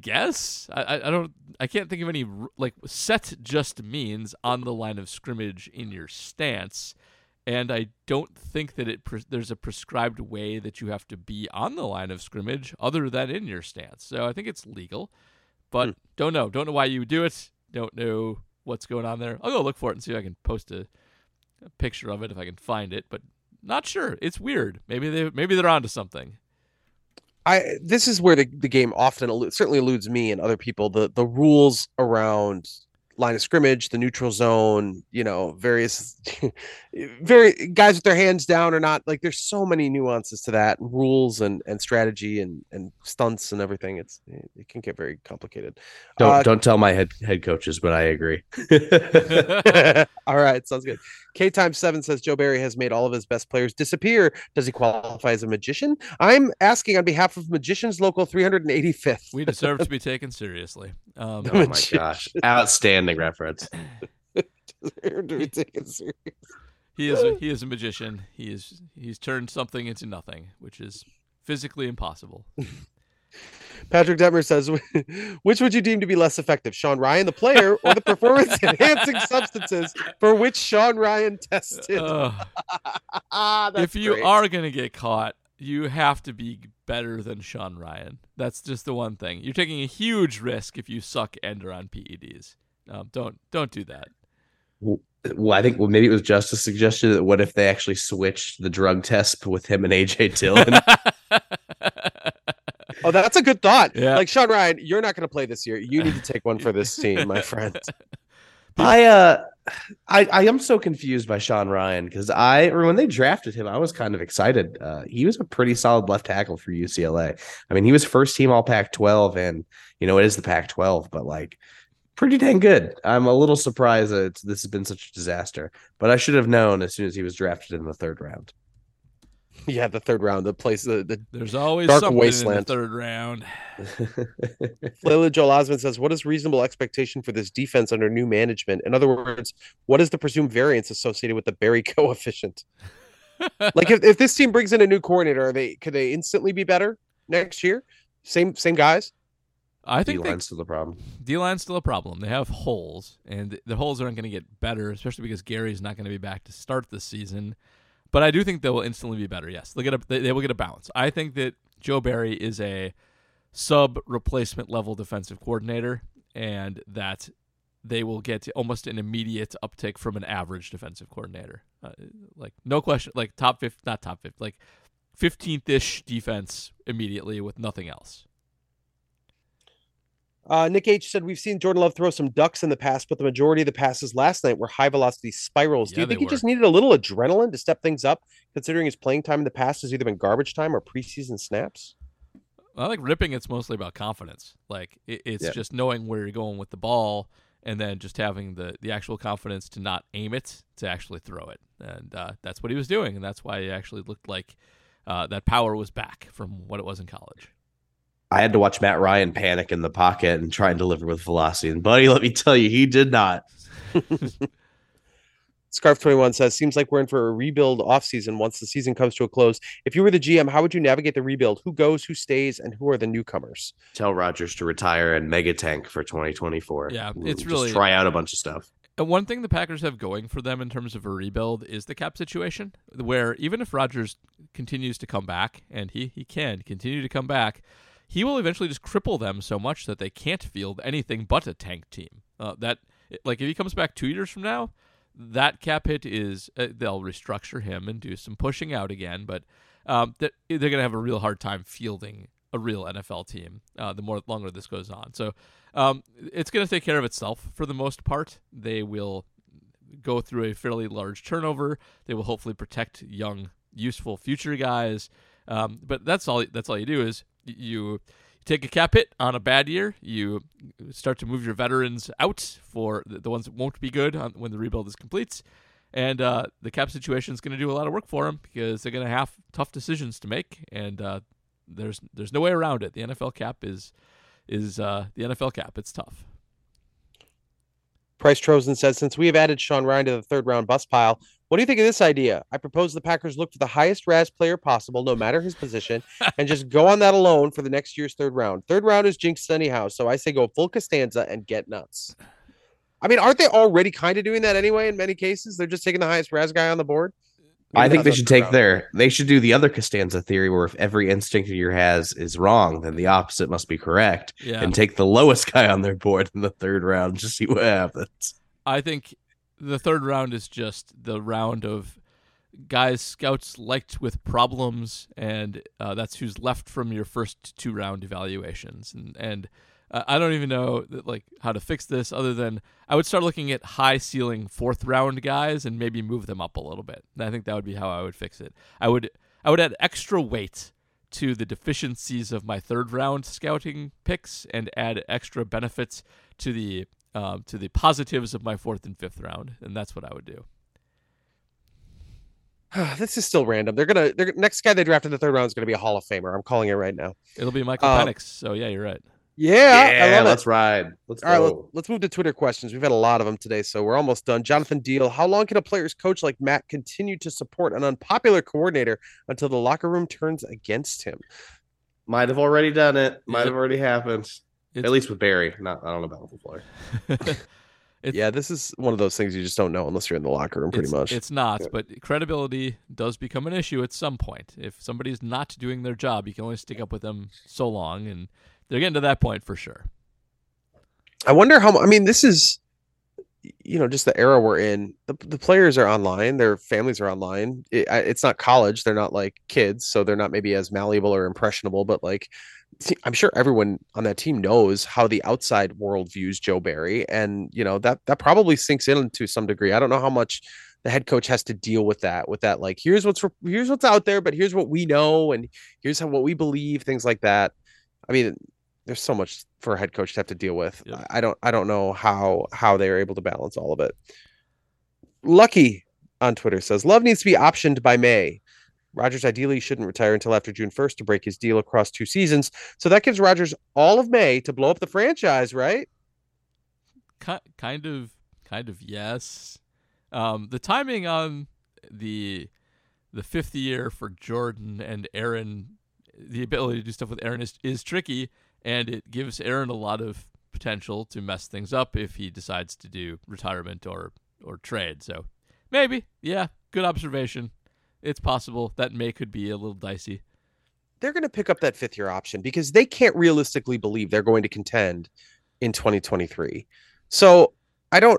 guess. I can't think of any, like, set just means on the line of scrimmage in your stance. And I don't think that there's a prescribed way that you have to be on the line of scrimmage other than in your stance. So I think it's legal, but don't know why you do it. Don't know what's going on there. I'll go look for it and see if I can post a picture of it if I can find it. But not sure. It's weird. Maybe they're onto something. This is where the game often certainly eludes me and other people. The rules around line of scrimmage, the neutral zone, very guys with their hands down or not. Like, there's so many nuances to that, rules and strategy and stunts and everything. It can get very complicated. Don't tell my head coaches, but I agree. All right, sounds good. K7 says Joe Barry has made all of his best players disappear. Does he qualify as a magician? I'm asking on behalf of Magicians Local 385th. We deserve to be taken seriously. Oh my gosh, outstanding reference. He is a magician. He's turned something into nothing, which is physically impossible. Patrick Detmer says, which would you deem to be less effective, Sean Ryan the player or the performance enhancing substances for which Sean Ryan tested? If you are gonna get caught, you have to be better than Sean Ryan. That's just the one thing. You're taking a huge risk if you suck and are on PEDs. Don't do that. Well, I think maybe it was Justice suggested that what if they actually switched the drug test with him and A.J. Dillon? Oh, that's a good thought. Yeah. Like, Sean Ryan, you're not going to play this year. You need to take one for this team, my friend. I am so confused by Sean Ryan because when they drafted him, I was kind of excited. He was a pretty solid left tackle for UCLA. I mean, he was first team all Pac-12, and it is the Pac-12, but like, pretty dang good. I'm a little surprised that this has been such a disaster, but I should have known as soon as he was drafted in the third round. Yeah, the third round, the place, there's always dark something wasteland. In the third round. Leila Joel Osmond says, what is reasonable expectation for this defense under new management? In other words, what is the presumed variance associated with the Barry coefficient? Like, if this team brings in a new coordinator, could they instantly be better next year? Same guys? I think D-line's still a problem. D-line's still a problem. They have holes, and the holes aren't going to get better, especially because Gary's not going to be back to start the season. But I do think they will instantly be better. Yes, they will get a bounce. I think that Joe Barry is a sub-replacement level defensive coordinator, and that they will get almost an immediate uptick from an average defensive coordinator. Like, no question, like like 15th-ish defense immediately with nothing else. Nick H said, we've seen Jordan Love throw some ducks in the past, but the majority of the passes last night were high velocity spirals. Do you think he just needed a little adrenaline to step things up, considering his playing time in the past has either been garbage time or preseason snaps? I think ripping, it's mostly about confidence. Like, it's just knowing where you're going with the ball and then just having the actual confidence to not aim it, to actually throw it. And that's what he was doing. And that's why he actually looked like that power was back from what it was in college. I had to watch Matt Ryan panic in the pocket and try and deliver with velocity. And, buddy, let me tell you, he did not. Scarf21 says, seems like we're in for a rebuild offseason once the season comes to a close. If you were the GM, how would you navigate the rebuild? Who goes, who stays, and who are the newcomers? Tell Rodgers to retire and mega tank for 2024. Yeah, it's really... Just try out a bunch of stuff. And one thing the Packers have going for them in terms of a rebuild is the cap situation, where even if Rodgers continues to come back, and he can continue to come back, he will eventually just cripple them so much that they can't field anything but a tank team. If he comes back 2 years from now, that cap hit is they'll restructure him and do some pushing out again. But they're going to have a real hard time fielding a real NFL team the longer this goes on. So it's going to take care of itself for the most part. They will go through a fairly large turnover. They will hopefully protect young, useful future guys. But that's all you do is you take a cap hit on a bad year. You start to move your veterans out for the ones that won't be good when the rebuild is complete. And the cap situation is going to do a lot of work for them because they're going to have tough decisions to make. And there's no way around it. The NFL cap is the NFL cap. It's tough. Price Trozen says, since we have added Sean Ryan to the third round bust pile, what do you think of this idea? I propose the Packers look for the highest RAS player possible, no matter his position, and just go on that alone for the next year's third round. Third round is jinxed anyhow, so I say go full Costanza and get nuts. I mean, aren't they already kind of doing that anyway in many cases? They're just taking the highest RAS guy on the board? I think they should take they should do the other Costanza theory, where if every instinct you has is wrong, then the opposite must be correct, and take the lowest guy on their board in the third round, just see what happens. I think the third round is just the round of guys scouts liked with problems, and that's who's left from your first two round evaluations. And I don't even know how to fix this, other than I would start looking at high ceiling fourth round guys and maybe move them up a little bit. And I think that would be how I would fix it. I would add extra weight to the deficiencies of my third round scouting picks and add extra benefits to the positives of my fourth and fifth round, and that's what I would do. This is still random. They're next guy they draft in the third round is going to be a Hall of Famer. I'm calling it right now. It'll be Michael Penix. So yeah, you're right. Yeah, let's ride. Let's move to Twitter questions. We've had a lot of them today, so we're almost done. Jonathan Deal: how long can a player's coach like Matt continue to support an unpopular coordinator until the locker room turns against him? Might have already done it. Might have already happened. At least with Barry. I don't know about with Blair. Yeah, this is one of those things you just don't know unless you're in the locker room, pretty much. It's not, but credibility does become an issue at some point. If somebody's not doing their job, you can only stick up with them so long, and they're getting to that point for sure. I wonder how, this is, just the era we're in. The players are online. Their families are online. It's not college. They're not like kids, so they're not maybe as malleable or impressionable, but I'm sure everyone on that team knows how the outside world views Joe Barry. And, that probably sinks in to some degree. I don't know how much the head coach has to deal with that, here's what's out there, but here's what we know. And here's what we believe, things like that. There's so much for a head coach to have to deal with. Yep. I don't know how they are able to balance all of it. Lucky on Twitter says Love needs to be optioned by May. Rodgers ideally shouldn't retire until after June 1st to break his deal across two seasons. So that gives Rodgers all of May to blow up the franchise, right? Kind of, yes. The timing on the fifth year for Jordan and Aaron, the ability to do stuff with Aaron is tricky, and it gives Aaron a lot of potential to mess things up if he decides to do retirement or trade. So maybe, yeah, good observation. It's possible that May could be a little dicey. They're going to pick up that fifth year option because they can't realistically believe they're going to contend in 2023. So I don't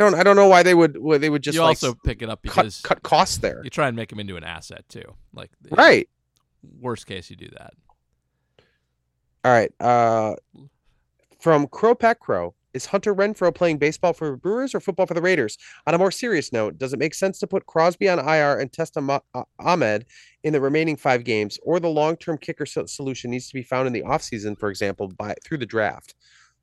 know why they would just also pick it up because cut costs there. You try and make them into an asset too. Right. Worst case, you do that. All right. From Crow Pack Crow. Is Hunter Renfrow playing baseball for the Brewers or football for the Raiders? On a more serious note, does it make sense to put Crosby on IR and test Ahmed in the remaining 5 games, or the long-term kicker solution needs to be found in the offseason, for example, through the draft?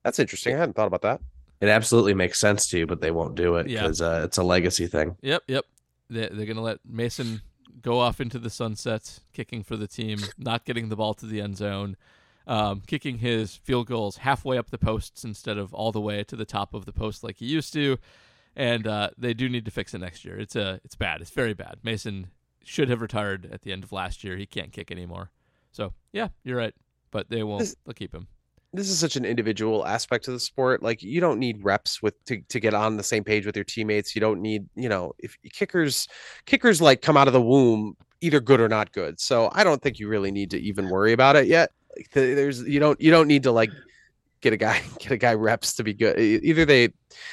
That's interesting. I hadn't thought about that. It absolutely makes sense to you, but they won't do it because it's a legacy thing. Yep. They're going to let Mason go off into the sunset, kicking for the team, not getting the ball to the end zone. Kicking his field goals halfway up the posts instead of all the way to the top of the post like he used to, and they do need to fix it next year. It's bad. It's very bad. Mason should have retired at the end of last year. He can't kick anymore. So yeah, you're right. But they won't. They'll keep him. This is such an individual aspect of the sport. You don't need reps to get on the same page with your teammates. You don't need if kickers come out of the womb either good or not good. So I don't think you really need to even worry about it yet. You don't need to get a guy reps to be good.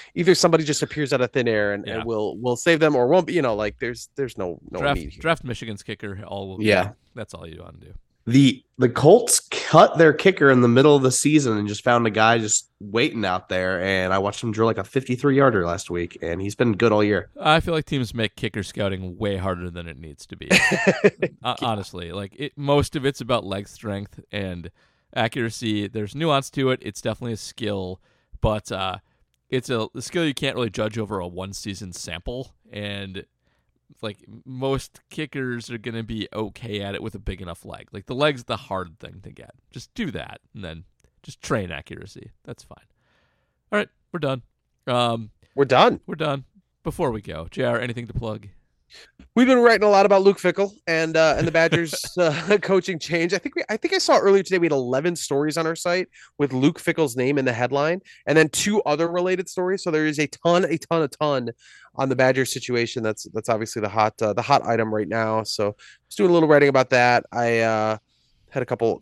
Either somebody just appears out of thin air and will save them or won't be, there's no need here. Draft Michigan's kicker. That's all you want to do. The Colts cut their kicker in the middle of the season and just found a guy just waiting out there. And I watched him drill a 53-yarder last week, and he's been good all year. I feel like teams make kicker scouting way harder than it needs to be. Honestly, most of it's about leg strength and accuracy. There's nuance to it. It's definitely a skill, but it's a skill you can't really judge over a one-season sample. And most kickers are going to be okay at it with a big enough leg. The leg's the hard thing to get. Just do that, and then just train accuracy. That's fine. All right, we're done. Before we go, JR, anything to plug? We've been writing a lot about Luke Fickell and the Badgers coaching change. I think I saw earlier today we had 11 stories on our site with Luke Fickell's name in the headline, and then 2 other related stories. So there is a ton on the Badgers situation. That's obviously the hot item right now. So just doing a little writing about that. I had a couple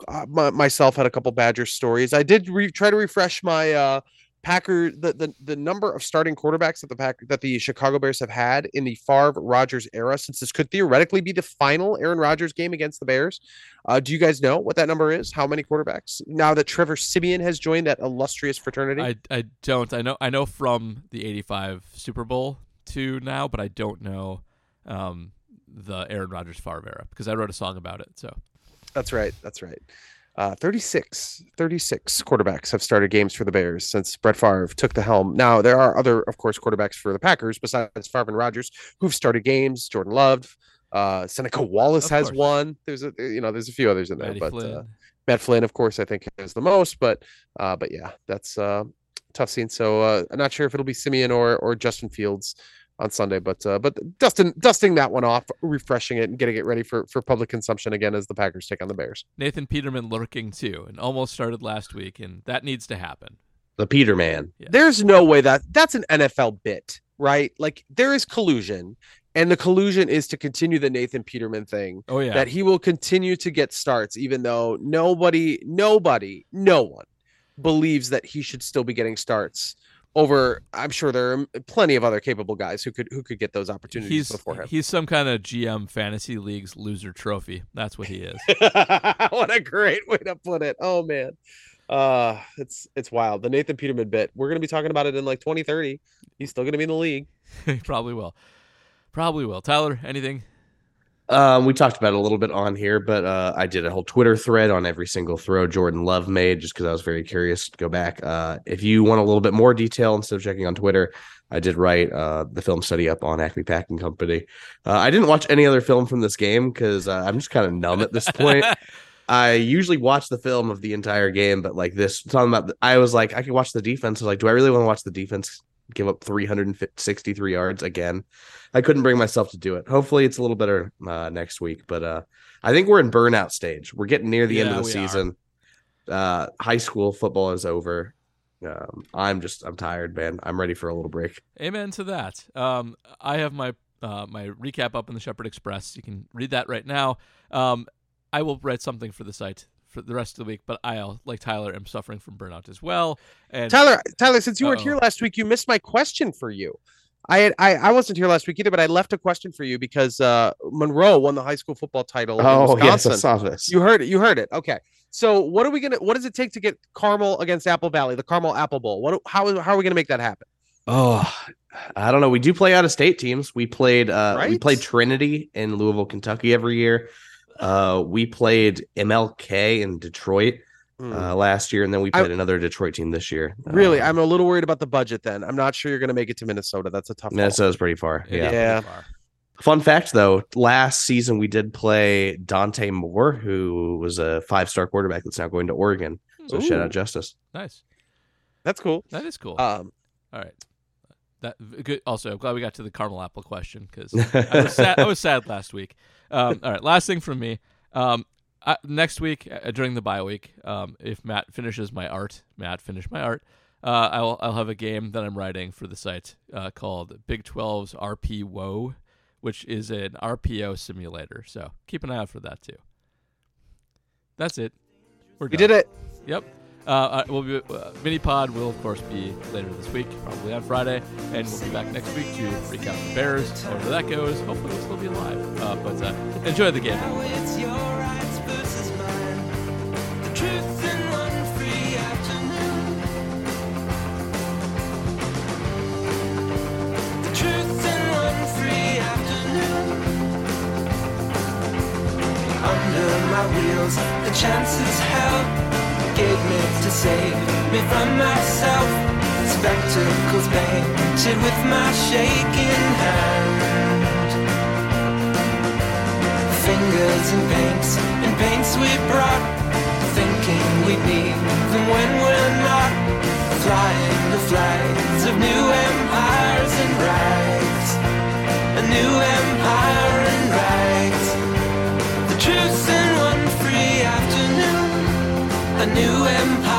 Badger stories. I did try to refresh my Packer the number of starting quarterbacks that the Chicago Bears have had in the Favre Rodgers era, since this could theoretically be the final Aaron Rodgers game against the Bears. Do you guys know what that number is? How many quarterbacks now that Trevor Siemian has joined that illustrious fraternity? I don't. I know from the '85 Super Bowl to now, but I don't know the Aaron Rodgers Favre era because I wrote a song about it. So that's right. 36 quarterbacks have started games for the Bears since Brett Favre took the helm. Now, there are other, of course, quarterbacks for the Packers besides Favre and Rodgers who've started games. Jordan Love, Seneca Wallace has one. There's a few others in there, but Matt Flynn, of course, I think has the most. But yeah, that's a tough scene. So I'm not sure if it'll be Simeon or Justin Fields on Sunday, but dusting that one off, refreshing it, and getting it ready for public consumption again as the Packers take on the Bears. Nathan Peterman lurking too, and almost started last week, and that needs to happen. The Peterman. Yeah. There's no way that's an NFL bit, right? Like, there is collusion, and the collusion is to continue the Nathan Peterman thing. Oh yeah, that he will continue to get starts, even though no one believes that he should still be getting starts. Over, I'm sure there are plenty of other capable guys who could get those opportunities before him. He's some kind of GM Fantasy League's loser trophy. That's what he is. What a great way to put it. Oh, man. It's wild. The Nathan Peterman bit. We're going to be talking about it in like 2030. He's still going to be in the league. He probably will. Tyler, anything? We talked about it a little bit on here, but I did a whole Twitter thread on every single throw Jordan Love made just because I was very curious to go back. If you want a little bit more detail instead of checking on Twitter, I did write the film study up on Acme Packing Company. I didn't watch any other film from this game because I'm just kind of numb at this point. I usually watch the film of the entire game, but like this, talking about, I was like, I could watch the defense. I was like, do I really want to watch the defense give up 363 yards again? I couldn't bring myself to do it. Hopefully it's a little better next week, but I think we're in burnout stage. We're getting near the end of the season. High school football is over. I'm tired, man. I'm ready for a little break. Amen to that. I have my my recap up in the Shepherd Express. You can read that right now. I will write something for the site for the rest of the week, but I, like Tyler, am suffering from burnout as well. And Tyler, since you weren't here last week, you missed my question for you. I wasn't here last week either, but I left a question for you because Monroe won the high school football title in Wisconsin. Yes, I saw this. You heard it. Okay. So what does it take to get Carmel against Apple Valley, the Carmel Apple Bowl? How are we gonna make that happen? Oh, I don't know. We do play out of state teams. We played we played Trinity in Louisville, Kentucky every year. We played MLK in Detroit last year, and then we played another Detroit team this year. Really? I'm a little worried about the budget then. I'm not sure you're going to make it to Minnesota. That's a tough one. Minnesota's pretty far. Yeah. Pretty far. Fun fact, though, last season we did play Dante Moore, who was a 5-star quarterback that's now going to Oregon. So shout out Justice. Nice. That's cool. That is cool. All right. Good. Also, I'm glad we got to the Carmel Apple question because I was sad last week. All right, last thing from me. Next week during the bye week, if Matt finishes my art, I'll have a game that I'm writing for the site called Big 12's RP Woe, which is an RPO simulator. So keep an eye out for that too. That's it. We did it. Yep. We'll be mini pod will of course be later this week, probably on Friday, and we'll be back next week to recap the Bears. However that goes, hopefully we'll still be alive. But enjoy the game. Under my wheels, the chances help. Gave me to save me from myself. Spectacles painted with my shaking hand. Fingers and paints we brought. Thinking we'd need them when we're not. Flying the flags of new empires and rags. A new empire. new empire.